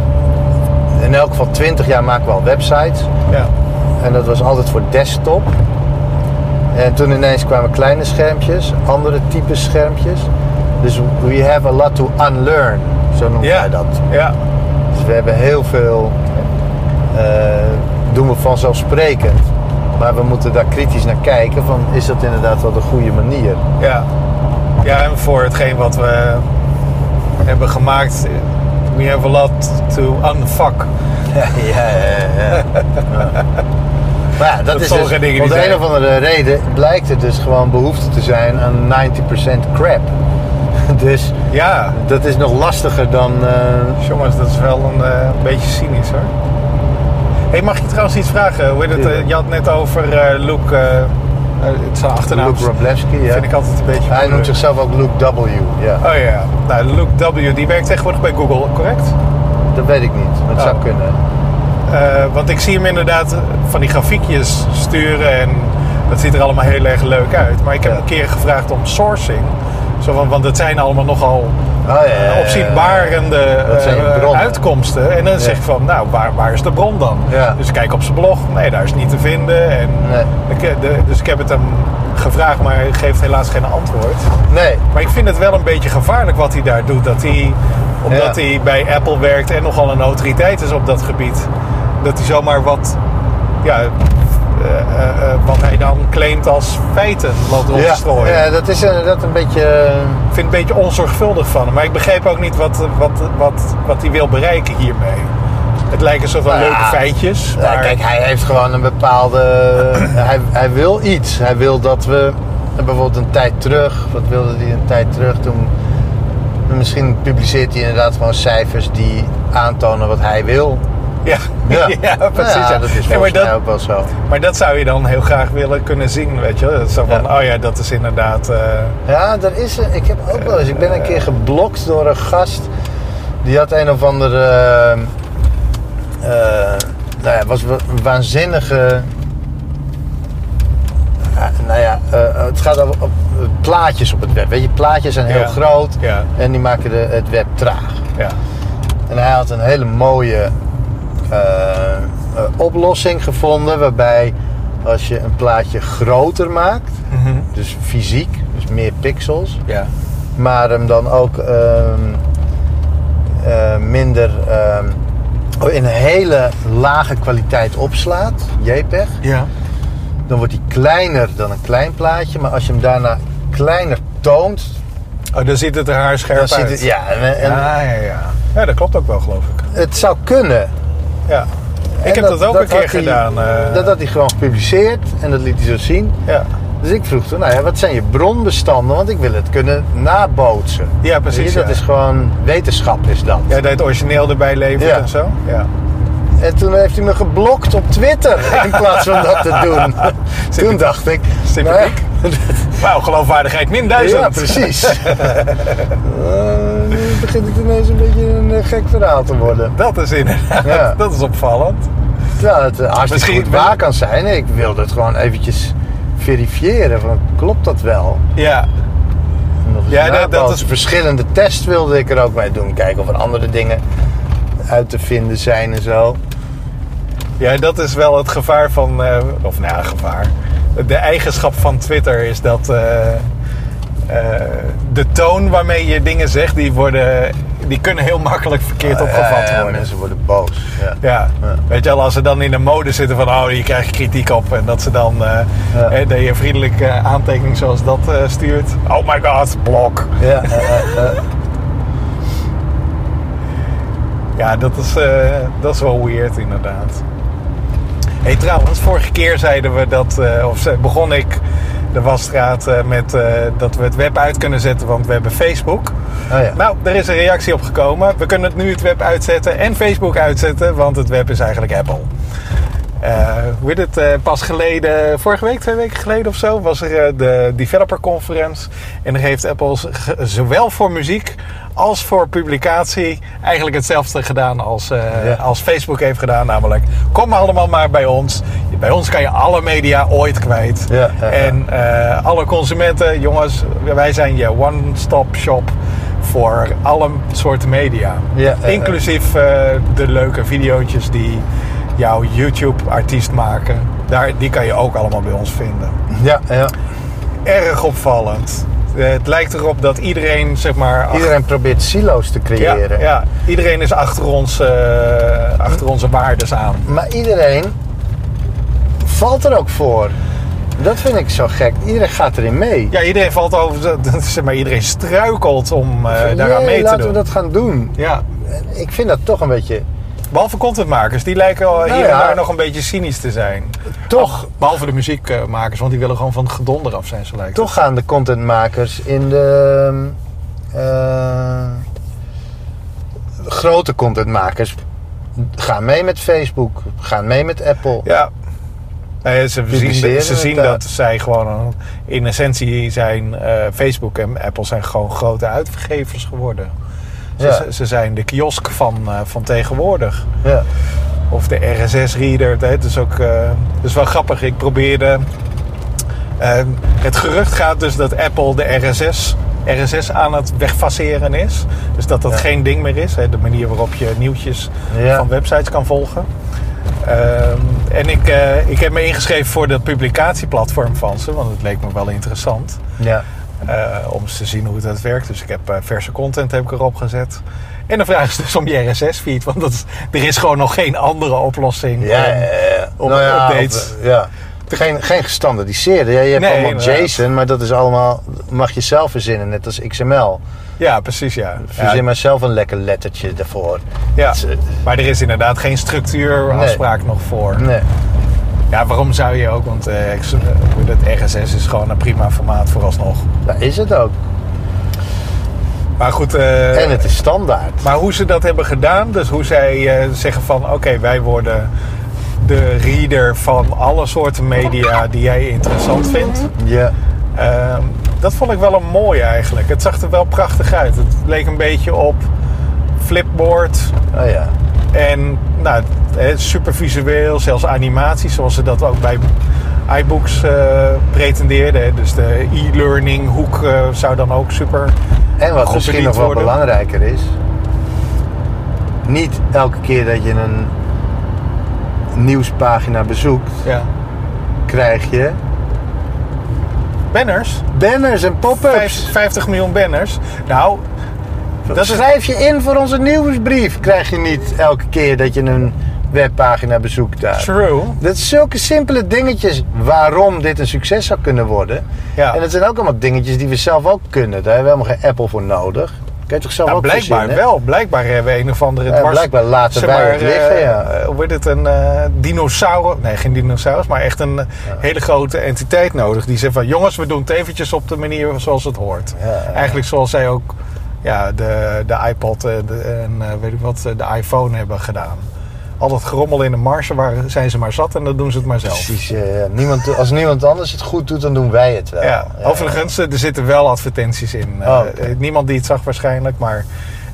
in elk geval twintig jaar maken we al websites. Ja. En dat was altijd voor desktop. En toen ineens kwamen kleine schermpjes, andere types schermpjes. Dus we have a lot to unlearn, zo noemt ja. hij dat. Ja. Dus we hebben heel veel, uh, doen we vanzelfsprekend. Maar we moeten daar kritisch naar kijken, van is dat inderdaad wel de goede manier? Ja. Ja, en voor hetgeen wat we hebben gemaakt, we have a lot to unfuck. Ja, ja, ja. ja. Maar ja, dat, dat is dus, om de zijn. Een of andere reden blijkt er dus gewoon behoefte te zijn aan negentig procent crap. Dus ja. Dat is nog lastiger dan... Uh... Jongens, dat is wel een uh, beetje cynisch hoor. Hey, mag ik trouwens iets vragen? Hoe het, uh, je had net over uh, Luke... Uh, Het zijn achternaam. Luke Wroblewski, ja. Vind ik altijd een beetje moeilijk. Hij noemt zichzelf ook Luke W, ja. Oh ja. Nou, Luke W, die werkt tegenwoordig bij Google, correct? Dat weet ik niet, maar het oh. zou kunnen. Uh, want ik zie hem inderdaad van die grafiekjes sturen en dat ziet er allemaal heel erg leuk uit. Maar ik heb ja. een keer gevraagd om sourcing. Zo van, want het zijn allemaal nogal oh, ja, ja, ja. opzienbarende uh, uitkomsten. En dan ja. zeg ik van, nou, waar, waar is de bron dan? Ja. Dus ik kijk op zijn blog, nee, daar is niet te vinden. En nee. de, de, dus ik heb het hem gevraagd, maar hij geeft helaas geen antwoord. Nee. Maar ik vind het wel een beetje gevaarlijk wat hij daar doet. Dat hij, omdat ja. hij bij Apple werkt en nogal een autoriteit is op dat gebied, dat hij zomaar wat... Ja, Uh, uh, uh, wat hij dan claimt als feiten loopt rond te strooien. Ja, dat is inderdaad een beetje... Uh... Ik vind het een beetje onzorgvuldig van hem. Maar ik begrijp ook niet wat, wat, wat, wat hij wil bereiken hiermee. Het lijken zo van nou, leuke ja, feitjes. Maar... Ja, kijk, hij heeft gewoon een bepaalde... hij, hij wil iets. Hij wil dat we... Bijvoorbeeld een tijd terug. Wat wilde hij een tijd terug doen? Misschien publiceert hij inderdaad gewoon cijfers die aantonen wat hij wil. Ja, ja. ja precies. Ja, ja. Dat is volgens mij ook wel zo. Maar dat zou je dan heel graag willen kunnen zien, weet je. Dat is zo van, ja. oh ja, dat is inderdaad... Uh, ja, er is... Ik heb ook wel eens... Ik ben een keer geblokt door een gast. Die had een of andere... Uh, nou ja, was een waanzinnige... Uh, nou ja, uh, het gaat over op, uh, plaatjes op het web. Weet je, plaatjes zijn heel ja. groot. Ja. En die maken de, het web traag. Ja. En hij had een hele mooie... Uh, een oplossing gevonden waarbij als je een plaatje groter maakt, mm-hmm. dus fysiek, dus meer pixels, ja. maar hem dan ook um, uh, minder um, in een hele lage kwaliteit opslaat, JPEG, ja. dan wordt hij kleiner dan een klein plaatje, maar als je hem daarna kleiner toont, oh, dan ziet het er haarscherp uit. Het, ja, en, en, ah, ja, ja. ja, dat klopt ook wel, geloof ik. Het zou kunnen. Ja, ik en heb dat, dat ook dat een keer gedaan. Hij, uh... Dat had hij gewoon gepubliceerd en dat liet hij zo zien. Ja. Dus ik vroeg toen, nou ja, wat zijn je bronbestanden? Want ik wil het kunnen nabootsen. Ja, precies. Je, dat ja. is gewoon, wetenschap is dat. Ja, dat het origineel erbij levert ja. en zo. Ja. En toen heeft hij me geblokt op Twitter in plaats van dat te doen. Toen dacht ik... Sympathiek. Wauw, geloofwaardigheid min duizend. Ja, precies. uh, nu begint het ineens een beetje een gek verhaal te worden. Dat is inderdaad, ja. dat is opvallend. Ja, het hartstikke Misschien goed waar kan zijn. Ik wilde het gewoon eventjes verifiëren. Van, klopt dat wel? Ja. Ja, dat, dat is... Verschillende tests wilde ik er ook bij doen. Kijken of er andere dingen uit te vinden zijn en zo. Ja, dat is wel het gevaar van... Uh, of nou ja, gevaar. De eigenschap van Twitter is dat... Uh, uh, de toon waarmee je dingen zegt... die worden die kunnen heel makkelijk verkeerd ah, opgevat ja, ja, ja, worden. Mensen worden boos. Ja. Ja. Ja. Weet je wel, als ze dan in de mode zitten van oh, je krijgt kritiek op en dat ze dan uh, ja. eh, dat je een vriendelijke aantekening zoals dat uh, stuurt. Oh my god, blok. Ja, ja, ja, ja. Ja, dat is, uh, dat is wel weird inderdaad. Hé, hey, trouwens, vorige keer zeiden we dat, uh, of begon ik de wasstraat uh, met uh, dat we het web uit kunnen zetten, want we hebben Facebook. Oh ja. Nou, er is een reactie op gekomen. We kunnen het nu het web uitzetten en Facebook uitzetten, want het web is eigenlijk Apple. Uh, hoe heet het? Uh, pas geleden, vorige week, twee weken geleden of zo, was er uh, de developerconferentie. En daar heeft Apple g- zowel voor muziek als voor publicatie eigenlijk hetzelfde gedaan als, uh, ja. als Facebook heeft gedaan. Namelijk, kom allemaal maar bij ons. Bij ons kan je alle media ooit kwijt. Ja, ja, ja. En uh, alle consumenten, jongens, wij zijn je one-stop shop voor alle soorten media. Ja, ja, inclusief uh, de leuke videootjes die jouw YouTube-artiest maken. Daar, die kan je ook allemaal bij ons vinden. Ja, ja. Erg opvallend. Het lijkt erop dat iedereen, zeg maar... Achter... Iedereen probeert silo's te creëren. Ja, ja. Iedereen is achter, ons, uh, achter onze waardes aan. Maar iedereen valt er ook voor. Dat vind ik zo gek. Iedereen gaat erin mee. Ja, iedereen valt over... Zeg maar, iedereen struikelt om uh, daaraan nee, mee te doen. Laten we dat gaan doen. Ja. Ik vind dat toch een beetje... Behalve contentmakers, die lijken nou hier en ja. daar nog een beetje cynisch te zijn. Toch. Behalve de muziekmakers, want die willen gewoon van het gedonder af zijn. Zo lijkt toch het. Gaan de contentmakers in de... Uh, grote contentmakers gaan mee met Facebook, gaan mee met Apple. Ja. Nee, ze zien, ze zien dat zij gewoon in essentie zijn... Uh, Facebook en Apple zijn gewoon grote uitgevers geworden. Ze, ja. ze zijn de kiosk van, uh, van tegenwoordig. Ja. Of de R S S-reader. Het is ook uh, dat is wel grappig. Ik probeerde... Uh, het gerucht gaat dus dat Apple de R S S aan het wegfaceren is. Dus dat dat ja. geen ding meer is. Hè? De manier waarop je nieuwtjes ja. van websites kan volgen. Uh, en ik, uh, ik heb me ingeschreven voor dat publicatieplatform van ze. Want het leek me wel interessant. Ja. Uh, om eens te zien hoe dat werkt. Dus ik heb uh, verse content heb ik erop gezet. En de vraag is dus om je R S S-feed. Want dat is, er is gewoon nog geen andere oplossing ja, um, om nou ja, updates. Op, ja. Geen, geen gestandardiseerde. Ja, je hebt nee, allemaal JSON, ja. maar dat is allemaal... Mag je zelf verzinnen, net als X M L. Ja, precies, ja. Verzin ja. maar zelf een lekker lettertje daarvoor. Ja, is, uh, maar er is inderdaad geen structuurafspraak nee. nog voor. Nee. Ja, waarom zou je ook? Want dat uh, R S S is gewoon een prima formaat vooralsnog. Dat is het ook. Maar goed... Uh, en het is standaard. Maar hoe ze dat hebben gedaan, dus hoe zij uh, zeggen van... Oké, okay, wij worden de reader van alle soorten media die jij interessant vindt. Ja. Uh, dat vond ik wel een mooie eigenlijk. Het zag er wel prachtig uit. Het leek een beetje op Flipboard. Oh ja. En nou, super visueel, zelfs animaties, zoals ze dat ook bij iBooks uh, pretendeerden. Dus de e-learning hoek uh, zou dan ook super. En wat misschien nog wel worden. Belangrijker is, niet elke keer dat je een nieuwspagina bezoekt, ja. krijg je banners. Banners en pop-ups. vijftig miljoen banners. Nou. Dat schrijf je in voor onze nieuwsbrief. Krijg je niet elke keer dat je een webpagina bezoekt daar. True. Dat zijn zulke simpele dingetjes waarom dit een succes zou kunnen worden. Ja. En dat zijn ook allemaal dingetjes die we zelf ook kunnen. Daar hebben we helemaal geen Apple voor nodig. Kun je toch zelf nou, ook blijkbaar voorzien, wel. Blijkbaar hebben we een of andere dwars... Ja, blijkbaar laten zeg maar, wij het liggen, ja. Hoe heet het? Een uh, dinosaurus... Nee, geen dinosaurus, maar echt een ja. hele grote entiteit nodig. Die zegt van, jongens, we doen het eventjes op de manier zoals het hoort. Ja, ja. Eigenlijk zoals zij ook... Ja, de, de iPod de, en weet ik wat, de iPhone hebben gedaan. Al dat gerommel in de marge, waar zijn ze maar zat en dan doen ze het maar zelf. Precies, ja, ja. Niemand, als niemand anders het goed doet, dan doen wij het wel. Ja. Ja. Overigens, er zitten wel advertenties in. Oh, okay. Niemand die het zag waarschijnlijk, maar...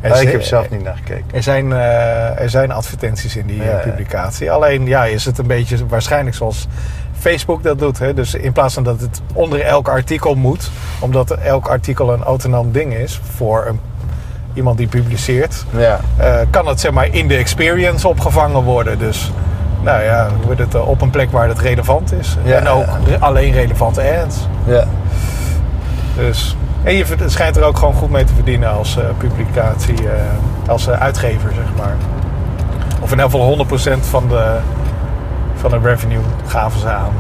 Er oh, ik heb zelf niet naar gekeken. Er zijn, uh, er zijn advertenties in die ja, publicatie. Ja. Alleen, ja, is het een beetje waarschijnlijk zoals... Facebook dat doet, hè? Dus in plaats van dat het onder elk artikel moet, omdat elk artikel een autonoom ding is voor een, iemand die publiceert, ja. uh, kan het zeg maar in de experience opgevangen worden. Dus nou ja, wordt het op een plek waar het relevant is. Ja, en ook ja. alleen relevante ads. Ja. Dus En je schijnt er ook gewoon goed mee te verdienen als uh, publicatie, uh, als uh, uitgever, zeg maar. Of in elk geval honderd procent van de, van de revenue gaven ze aan.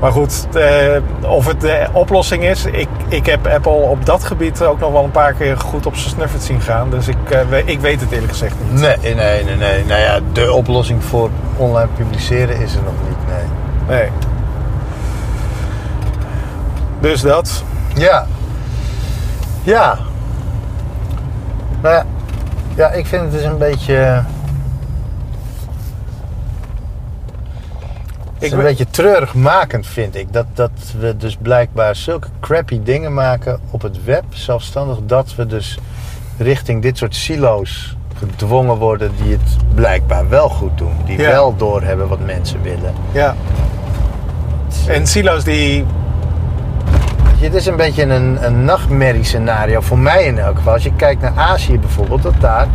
Maar goed, uh, of het de oplossing is... Ik, ik heb Apple op dat gebied ook nog wel een paar keer goed op zijn snuffert zien gaan. Dus ik, uh, ik weet het eerlijk gezegd niet. Nee, nee, nee, nee. Nou ja, de oplossing voor online publiceren is er nog niet, nee. Nee. Dus dat... Ja. Ja. Nou ja. Ja, ik vind het dus een beetje... Het is ik een ben... beetje treurigmakend, vind ik. Dat, dat we dus blijkbaar zulke crappy dingen maken op het web. Zelfstandig dat we dus richting dit soort silo's gedwongen worden... die het blijkbaar wel goed doen. Die ja. wel doorhebben wat mensen willen. Ja. En silo's die... Het is een beetje een, een nachtmerrie scenario, voor mij in elk geval. Als je kijkt naar Azië bijvoorbeeld, dat daar,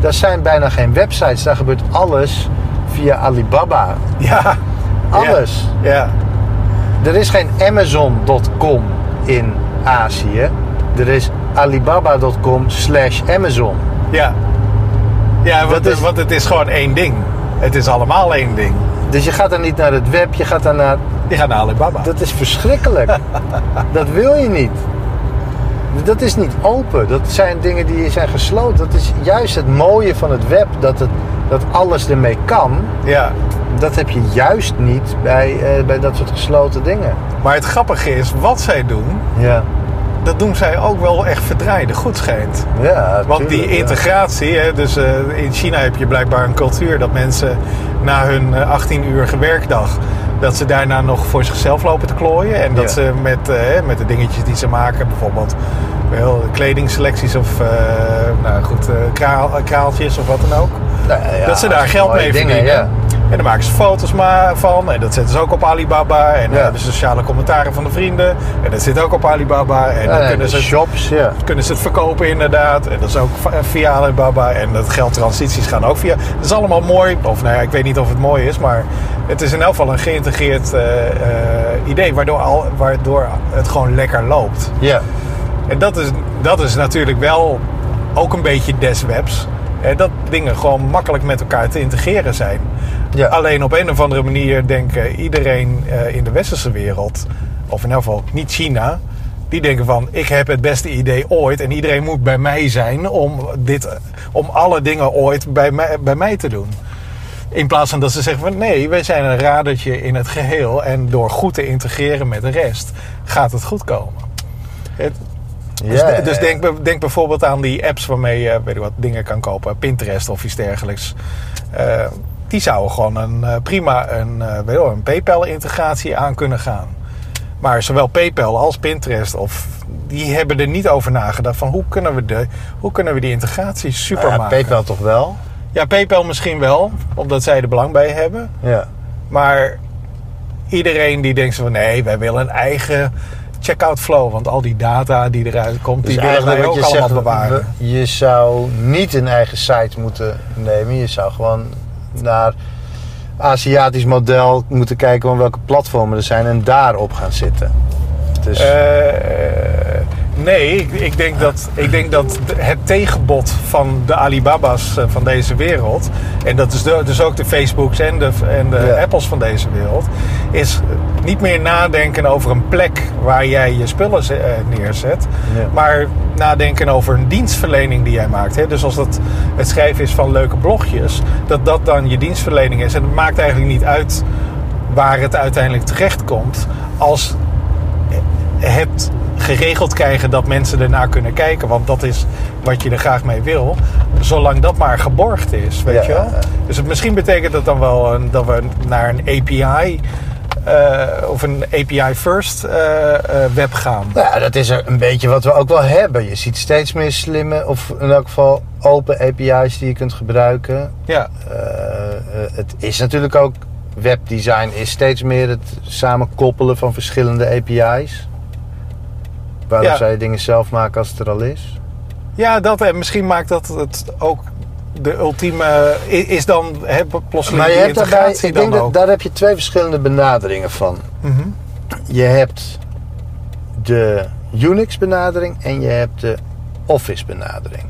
daar zijn bijna geen websites. Daar gebeurt alles via Alibaba. Ja. Alles. Ja. Ja. Er is geen Amazon punt com in Azië. Er is Alibaba punt com slash Amazon. Ja. Ja, want, is, want het is gewoon één ding. Het is allemaal één ding. Dus je gaat dan niet naar het web, je gaat dan naar... Je gaat naar Alibaba. Dat is verschrikkelijk. Dat wil je niet. Dat is niet open. Dat zijn dingen die zijn gesloten. Dat is juist het mooie van het web. Dat, het, dat alles ermee kan. Ja. Dat heb je juist niet bij, eh, bij dat soort gesloten dingen. Maar het grappige is, wat zij doen... Ja. Dat doen zij ook wel echt verdraaid, goed schijnt. Ja, want die integratie, ja. Hè, dus uh, in China heb je blijkbaar een cultuur... dat mensen na hun achttien-uurige werkdag... dat ze daarna nog voor zichzelf lopen te klooien. En dat ja. ze met, uh, met de dingetjes die ze maken... bijvoorbeeld wel, kledingselecties of uh, nou goed, uh, kraal, kraaltjes of wat dan ook... Nou, ja, dat ze daar geld mee verdienen. Dingen, ja. En daar maken ze foto's maar van. En dat zetten ze ook op Alibaba. En ja. dan hebben ze sociale commentaren van de vrienden. En dat zit ook op Alibaba. En ja, dan nee, kunnen, ze shops, het, ja. kunnen ze het verkopen inderdaad. En dat is ook via Alibaba. En dat geldtransities gaan ook via... Dat is allemaal mooi. Of nou ja, ik weet niet of het mooi is. Maar het is in elk geval een geïntegreerd uh, uh, idee. Waardoor, al, waardoor het gewoon lekker loopt. Ja. En dat is, dat is natuurlijk wel ook een beetje des webs. Dat dingen gewoon makkelijk met elkaar te integreren zijn. Ja. Alleen op een of andere manier denken iedereen in de westerse wereld... of in elk geval niet China... die denken van, ik heb het beste idee ooit... en iedereen moet bij mij zijn om, dit, om alle dingen ooit bij mij, bij mij te doen. In plaats van dat ze zeggen van... nee, wij zijn een radertje in het geheel... en door goed te integreren met de rest gaat het goed komen. Het, Ja, dus de, dus denk, denk bijvoorbeeld aan die apps waarmee je weet ik wat, dingen kan kopen. Pinterest of iets dergelijks. Uh, die zouden gewoon een, prima een, weet je wel, een PayPal-integratie aan kunnen gaan. Maar zowel PayPal als Pinterest... Of, die hebben er niet over nagedacht van hoe kunnen we, de, hoe kunnen we die integratie super maken. Ja, PayPal toch wel? Ja, PayPal misschien wel. Omdat zij er belang bij hebben. Ja. Maar iedereen die denkt van nee, wij willen een eigen... checkout flow, want al die data die eruit komt, dus die willen wij ook allemaal zegt, bewaren. Je zou niet een eigen site moeten nemen. Je zou gewoon naar Aziatisch model moeten kijken van welke platformen er zijn en daarop gaan zitten. Dus... Uh, nee, ik, ik, denk dat, ik denk dat het tegenbod van de Alibaba's van deze wereld, en dat is de, dus ook de Facebooks en de, en de ja. Apples van deze wereld, is niet meer nadenken over een plek waar jij je spullen neerzet, ja. maar nadenken over een dienstverlening die jij maakt. Hè? Dus als dat het schrijven is van leuke blogjes, dat dat dan je dienstverlening is. En het maakt eigenlijk niet uit waar het uiteindelijk terecht komt, als het geregeld krijgen dat mensen ernaar kunnen kijken. Want dat is wat je er graag mee wil. Zolang dat maar geborgd is, weet ja, je wel. Ja, ja. Dus het, misschien betekent dat dan wel een, dat we naar een A P I... Uh, of een A P I-first uh, uh, web gaan. Nou, dat is een beetje wat we ook wel hebben. Je ziet steeds meer slimme, of in elk geval open A P I's die je kunt gebruiken. Ja. Uh, het is natuurlijk ook... Webdesign is steeds meer het samenkoppelen van verschillende A P I's. Waarom ja. zou je dingen zelf maken als het er al is? Ja, dat en misschien maakt dat het ook de ultieme... Is dan he, plotseling maar je hebt daarbij, ik denk dat, daar heb je twee verschillende benaderingen van. Mm-hmm. Je hebt de Unix benadering en je hebt de Office benadering.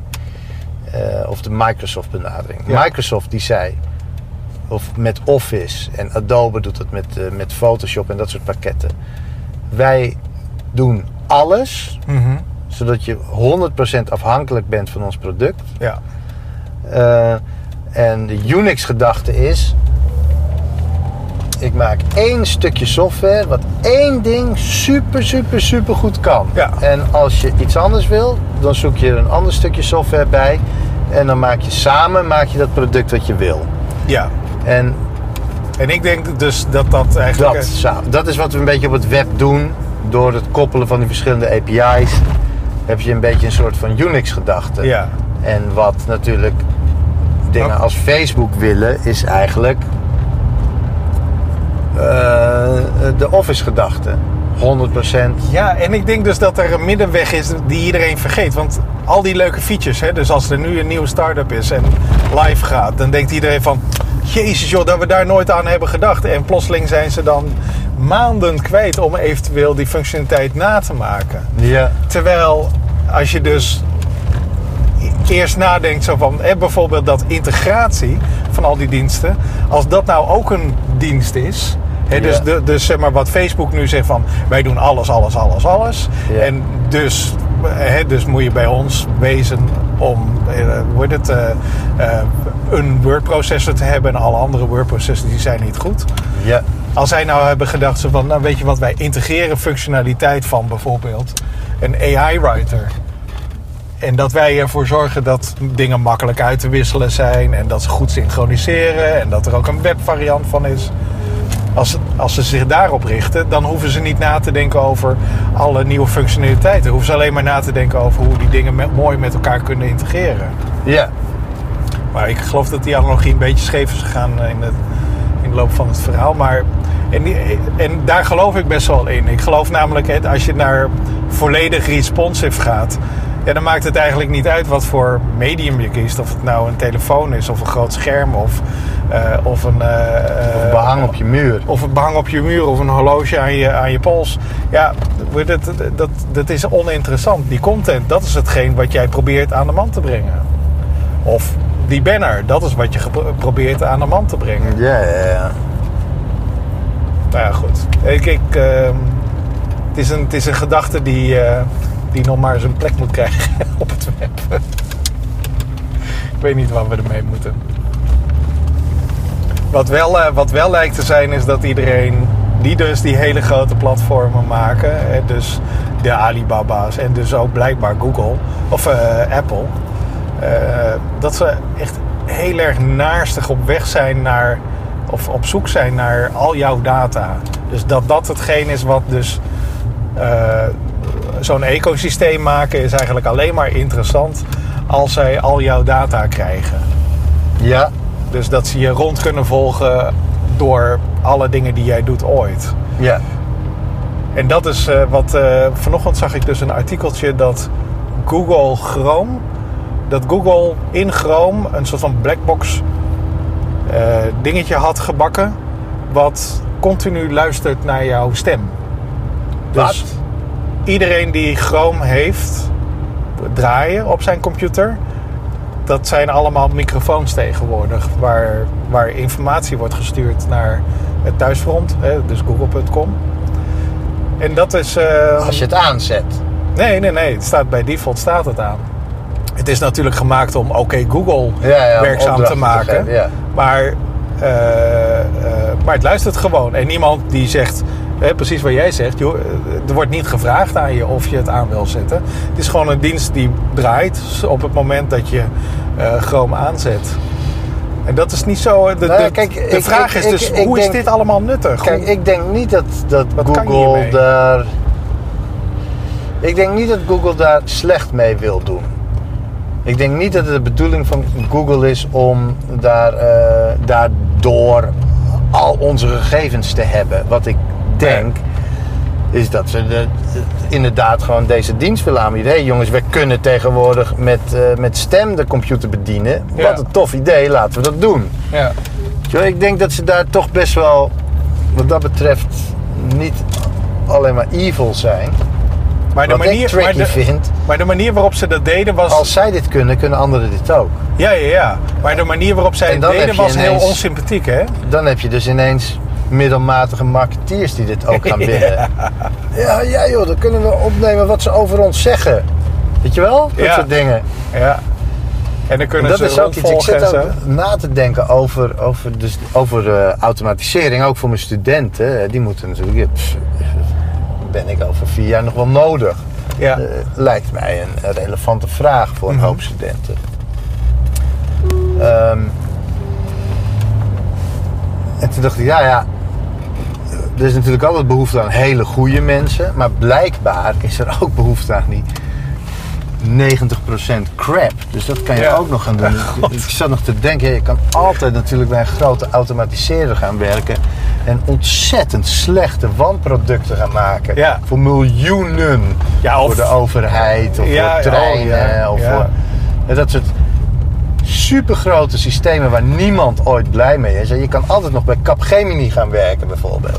Uh, of de Microsoft benadering. Ja. Microsoft die zei, of met Office en Adobe doet het met, uh, met Photoshop en dat soort pakketten. Wij doen alles, mm-hmm. zodat je honderd procent afhankelijk bent van ons product. Ja. Uh, en de Unix gedachte is, ik maak één stukje software wat één ding super, super, super goed kan. Ja. En als je iets anders wil, dan zoek je er een ander stukje software bij. En dan maak je samen maak je dat product wat je wil. Ja. En, en ik denk dus dat dat eigenlijk... Dat, is... dat is wat we een beetje op het web doen. Door het koppelen van die verschillende A P I's heb je een beetje een soort van Unix-gedachte. Ja. En wat natuurlijk dingen oh. als Facebook willen, is eigenlijk... Uh, de Office-gedachte. honderd procent. Ja, en ik denk dus dat er een middenweg is die iedereen vergeet. Want al die leuke features, hè, dus als er nu een nieuwe start-up is en live gaat, dan denkt iedereen van, jezus joh, dat we daar nooit aan hebben gedacht. En plotseling zijn ze dan maanden kwijt om eventueel die functionaliteit na te maken. Ja. Terwijl, als je dus eerst nadenkt zo van, hè, bijvoorbeeld dat integratie van al die diensten, als dat nou ook een dienst is. He, dus, ja. de, dus zeg maar wat Facebook nu zegt van, wij doen alles, alles, alles, alles. Ja. En dus, he, dus moet je bij ons wezen om wordt het, uh, uh, een wordprocessor te hebben. En alle andere wordprocessors die zijn niet goed. Ja. Als zij nou hebben gedacht van, nou weet je wat, wij integreren functionaliteit van bijvoorbeeld een A I-writer. En dat wij ervoor zorgen dat dingen makkelijk uit te wisselen zijn. En dat ze goed synchroniseren. En dat er ook een webvariant van is. Als, als ze zich daarop richten, dan hoeven ze niet na te denken over alle nieuwe functionaliteiten. Dan hoeven ze alleen maar na te denken over hoe die dingen met, mooi met elkaar kunnen integreren. Ja. Maar ik geloof dat die analogie een beetje scheef is gegaan in, het, in de loop van het verhaal. Maar, en, die, en daar geloof ik best wel in. Ik geloof namelijk, het, als je naar volledig responsive gaat, ja, dan maakt het eigenlijk niet uit wat voor medium je kiest. Of het nou een telefoon is, of een groot scherm, of, uh, of een... Uh, of behang op je muur. Of een behang op je muur, of een horloge aan je, aan je pols. Ja, dat, dat, dat is oninteressant. Die content, dat is hetgeen wat jij probeert aan de man te brengen. Of die banner, dat is wat je probeert aan de man te brengen. Ja, ja, ja. Nou ja, goed. Ik, ik, uh, het, is een, het is een gedachte die... Uh, die nog maar zijn plek moet krijgen op het web. Ik weet niet waar we ermee moeten. Wat wel, wat wel lijkt te zijn is dat iedereen die dus die hele grote platformen maken, en dus de Alibaba's en dus ook blijkbaar Google of uh, Apple, uh, dat ze echt heel erg naarstig op weg zijn naar, of op zoek zijn naar al jouw data. Dus dat dat hetgeen is wat dus uh, zo'n ecosysteem maken is eigenlijk alleen maar interessant als zij al jouw data krijgen. Ja. Dus dat ze je rond kunnen volgen door alle dingen die jij doet ooit. Ja. En dat is uh, wat... Uh, vanochtend zag ik dus een artikeltje dat Google Chrome... dat Google in Chrome een soort van blackbox uh, dingetje had gebakken wat continu luistert naar jouw stem. Dus wat? Iedereen die Chrome heeft draaien op zijn computer, dat zijn allemaal microfoons tegenwoordig waar, waar informatie wordt gestuurd naar het thuisfront, dus google punt com. En dat is... Uh... Als je het aanzet? Nee, nee, nee. Het staat, bij default staat het aan. Het is natuurlijk gemaakt om oké okay, Google ja, ja, werkzaam te maken. Te ja. maar, uh, uh, maar het luistert gewoon. En niemand die zegt... He, precies wat jij zegt, joh, er wordt niet gevraagd aan je of je het aan wil zetten. Het is gewoon een dienst die draait op het moment dat je uh, Chrome aanzet. En dat is niet zo... De, nou ja, kijk, de ik, vraag ik, is dus, ik, ik hoe denk, is dit allemaal nuttig? Kijk, ik denk niet dat, dat Google daar... Ik denk niet dat Google daar slecht mee wil doen. Ik denk niet dat het de bedoeling van Google is om daar, uh, daardoor al onze gegevens te hebben. Wat ik... denk, is dat ze de, de, inderdaad gewoon deze dienst willen aanbieden. Hé jongens, we kunnen tegenwoordig met, uh, met stem de computer bedienen. Ja. Wat een tof idee, laten we dat doen. Ja. Yo, ik denk dat ze daar toch best wel, wat dat betreft, niet alleen maar evil zijn. maar de wat manier, ik tricky maar de, vind. Maar de manier waarop ze dat deden was... Als zij dit kunnen, kunnen anderen dit ook. Ja, ja, ja. Maar de manier waarop zij het deden was ineens, heel onsympathiek, hè? Dan heb je dus ineens middelmatige marketeers die dit ook gaan willen. Ja. Ja, ja, joh, dan kunnen we opnemen wat ze over ons zeggen. Weet je wel? Dat ja. soort dingen. Ja. En dan kunnen en dat ze rondvolgen. Ik zit ook na te denken over, over, dus, over uh, automatisering, ook voor mijn studenten. Die moeten natuurlijk... Pff, ben ik over vier jaar nog wel nodig? Ja. Uh, lijkt mij een relevante vraag voor een mm-hmm. hoop studenten. Um, en toen dacht ik, ja, ja, er is natuurlijk altijd behoefte aan hele goede mensen, maar blijkbaar is er ook behoefte aan die negentig procent crap. Dus dat kan je ja. ook nog gaan doen. Ja, ik zat nog te denken, je kan altijd natuurlijk bij een grote automatiseerder gaan werken en ontzettend slechte wanproducten gaan maken. Ja. Voor miljoenen. Ja, of, voor de overheid. Of ja, voor treinen. Ja, of ja. Voor, ja, dat soort supergrote systemen waar niemand ooit blij mee is. En je kan altijd nog bij Capgemini gaan werken bijvoorbeeld.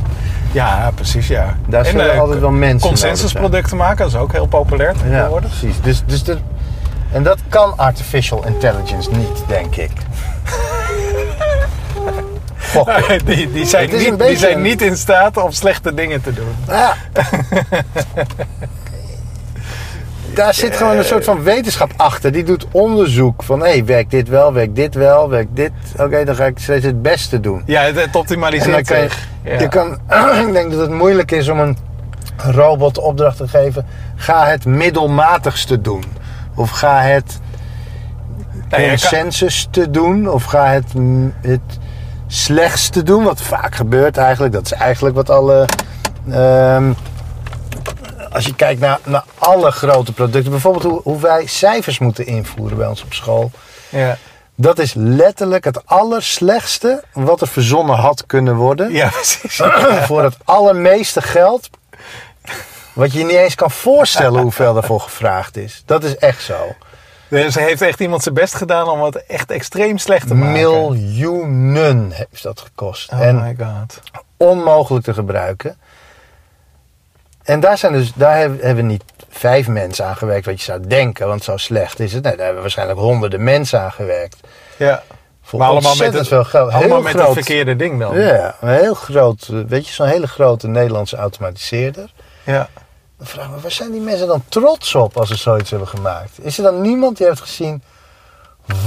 Ja, precies, ja. Daar en, zullen uh, altijd wel mensen consensusproducten maken, dat is ook heel populair geworden. Ja, precies. Dus, dus de, en dat kan artificial intelligence niet, denk ik. Nee, die, die, zijn niet, beetje... die zijn niet in staat om slechte dingen te doen. Ja. Daar zit gewoon een soort van wetenschap achter. Die doet onderzoek van, hé, hey, werkt dit wel, werkt dit wel, werkt dit. Oké, okay, dan ga ik steeds het beste doen. Ja, het optimaliseert zich. Je, ja. je kan, ik denk dat het moeilijk is om een robot de opdracht te geven. Ga het middelmatigste doen. Of ga het nee, consensus kan... te doen. Of ga het, het slechtste doen. Wat vaak gebeurt eigenlijk. Dat is eigenlijk wat alle... Um, Als je kijkt naar, naar alle grote producten, bijvoorbeeld hoe, hoe wij cijfers moeten invoeren bij ons op school. Ja. Dat is letterlijk het allerslechtste wat er verzonnen had kunnen worden. Ja, precies. Ja. Voor het allermeeste geld. Wat je niet eens kan voorstellen hoeveel daarvoor gevraagd is. Dat is echt zo. Dus heeft echt iemand zijn best gedaan om wat echt extreem slecht te maken? Miljoenen heeft dat gekost. Oh en my god. Onmogelijk te gebruiken. En daar, zijn dus, daar hebben niet vijf mensen aan gewerkt, wat je zou denken, want zo slecht is het. Nee, daar hebben waarschijnlijk honderden mensen aan gewerkt. Ja, voor maar allemaal met het, veel geld. Allemaal met groot, het verkeerde ding dan. Ja, een heel groot, weet je, zo'n hele grote Nederlandse automatiseerder. Ja. Dan vraag ik me, waar zijn die mensen dan trots op als ze zoiets hebben gemaakt? Is er dan niemand die heeft gezien,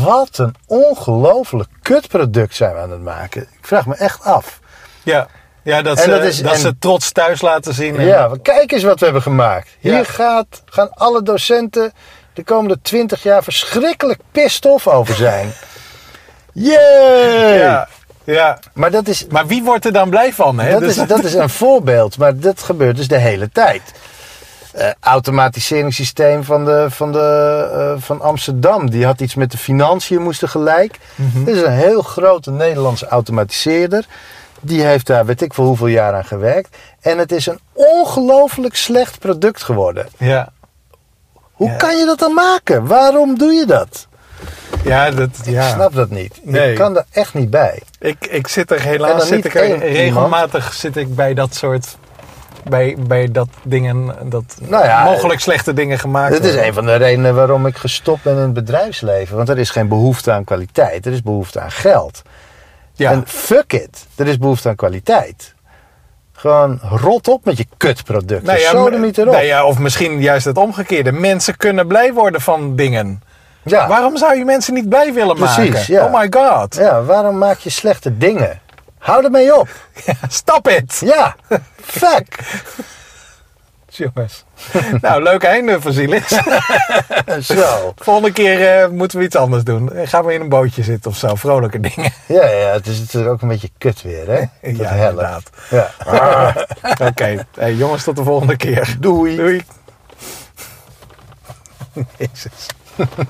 wat een ongelooflijk kutproduct zijn we aan het maken? Ik vraag me echt af. Ja. Ja, dat, ze, dat, is, dat en, ze trots thuis laten zien. En ja, kijk eens wat we hebben gemaakt. Hier ja. gaat, gaan alle docenten de komende twintig jaar verschrikkelijk pissed off over zijn. Yay! Ja, ja. Maar, dat is, maar wie wordt er dan blij van? Hè? Dat, dus, is, dat is een voorbeeld, maar dat gebeurt dus de hele tijd. Uh, automatiseringssysteem van, de, van, de, uh, van Amsterdam. Die had iets met de financiën, moesten gelijk. Mm-hmm. Dit is een heel grote Nederlandse automatiseerder. Die heeft daar weet ik voor hoeveel jaar aan gewerkt. En het is een ongelooflijk slecht product geworden. Ja. Hoe ja. kan je dat dan maken? Waarom doe je dat? Ja, dat ja. Ik snap dat niet. Nee. Ik kan er echt niet bij. Ik, ik zit er helaas zit ik er, regelmatig iemand. zit ik bij dat soort... Bij, bij dat dingen, dat nou ja, mogelijk slechte dingen gemaakt worden. Dat is een van de redenen waarom ik gestopt ben in het bedrijfsleven. Want er is geen behoefte aan kwaliteit. Er is behoefte aan geld. Ja. En fuck it, er is behoefte aan kwaliteit. Gewoon rot op met je kutproducten. Nou ja, zo er niet erop. Nou ja, of misschien juist het omgekeerde. Mensen kunnen blij worden van dingen. Ja. Waarom zou je mensen niet blij willen Precies, maken? Ja. Oh my god. Ja, waarom maak je slechte dingen? Hou ermee op. Ja, stop it. Ja, fuck. Jongens. Nou, leuk einde, Faciles. Zo. Volgende keer uh, moeten we iets anders doen. Gaan we in een bootje zitten of zo. Vrolijke dingen. Ja, ja, het is natuurlijk ook een beetje kut weer, hè? Dat ja, helpt. Inderdaad. Ja. Ah. Oké, okay. Hey, jongens, tot de volgende keer. Doei. Doei. Jezus.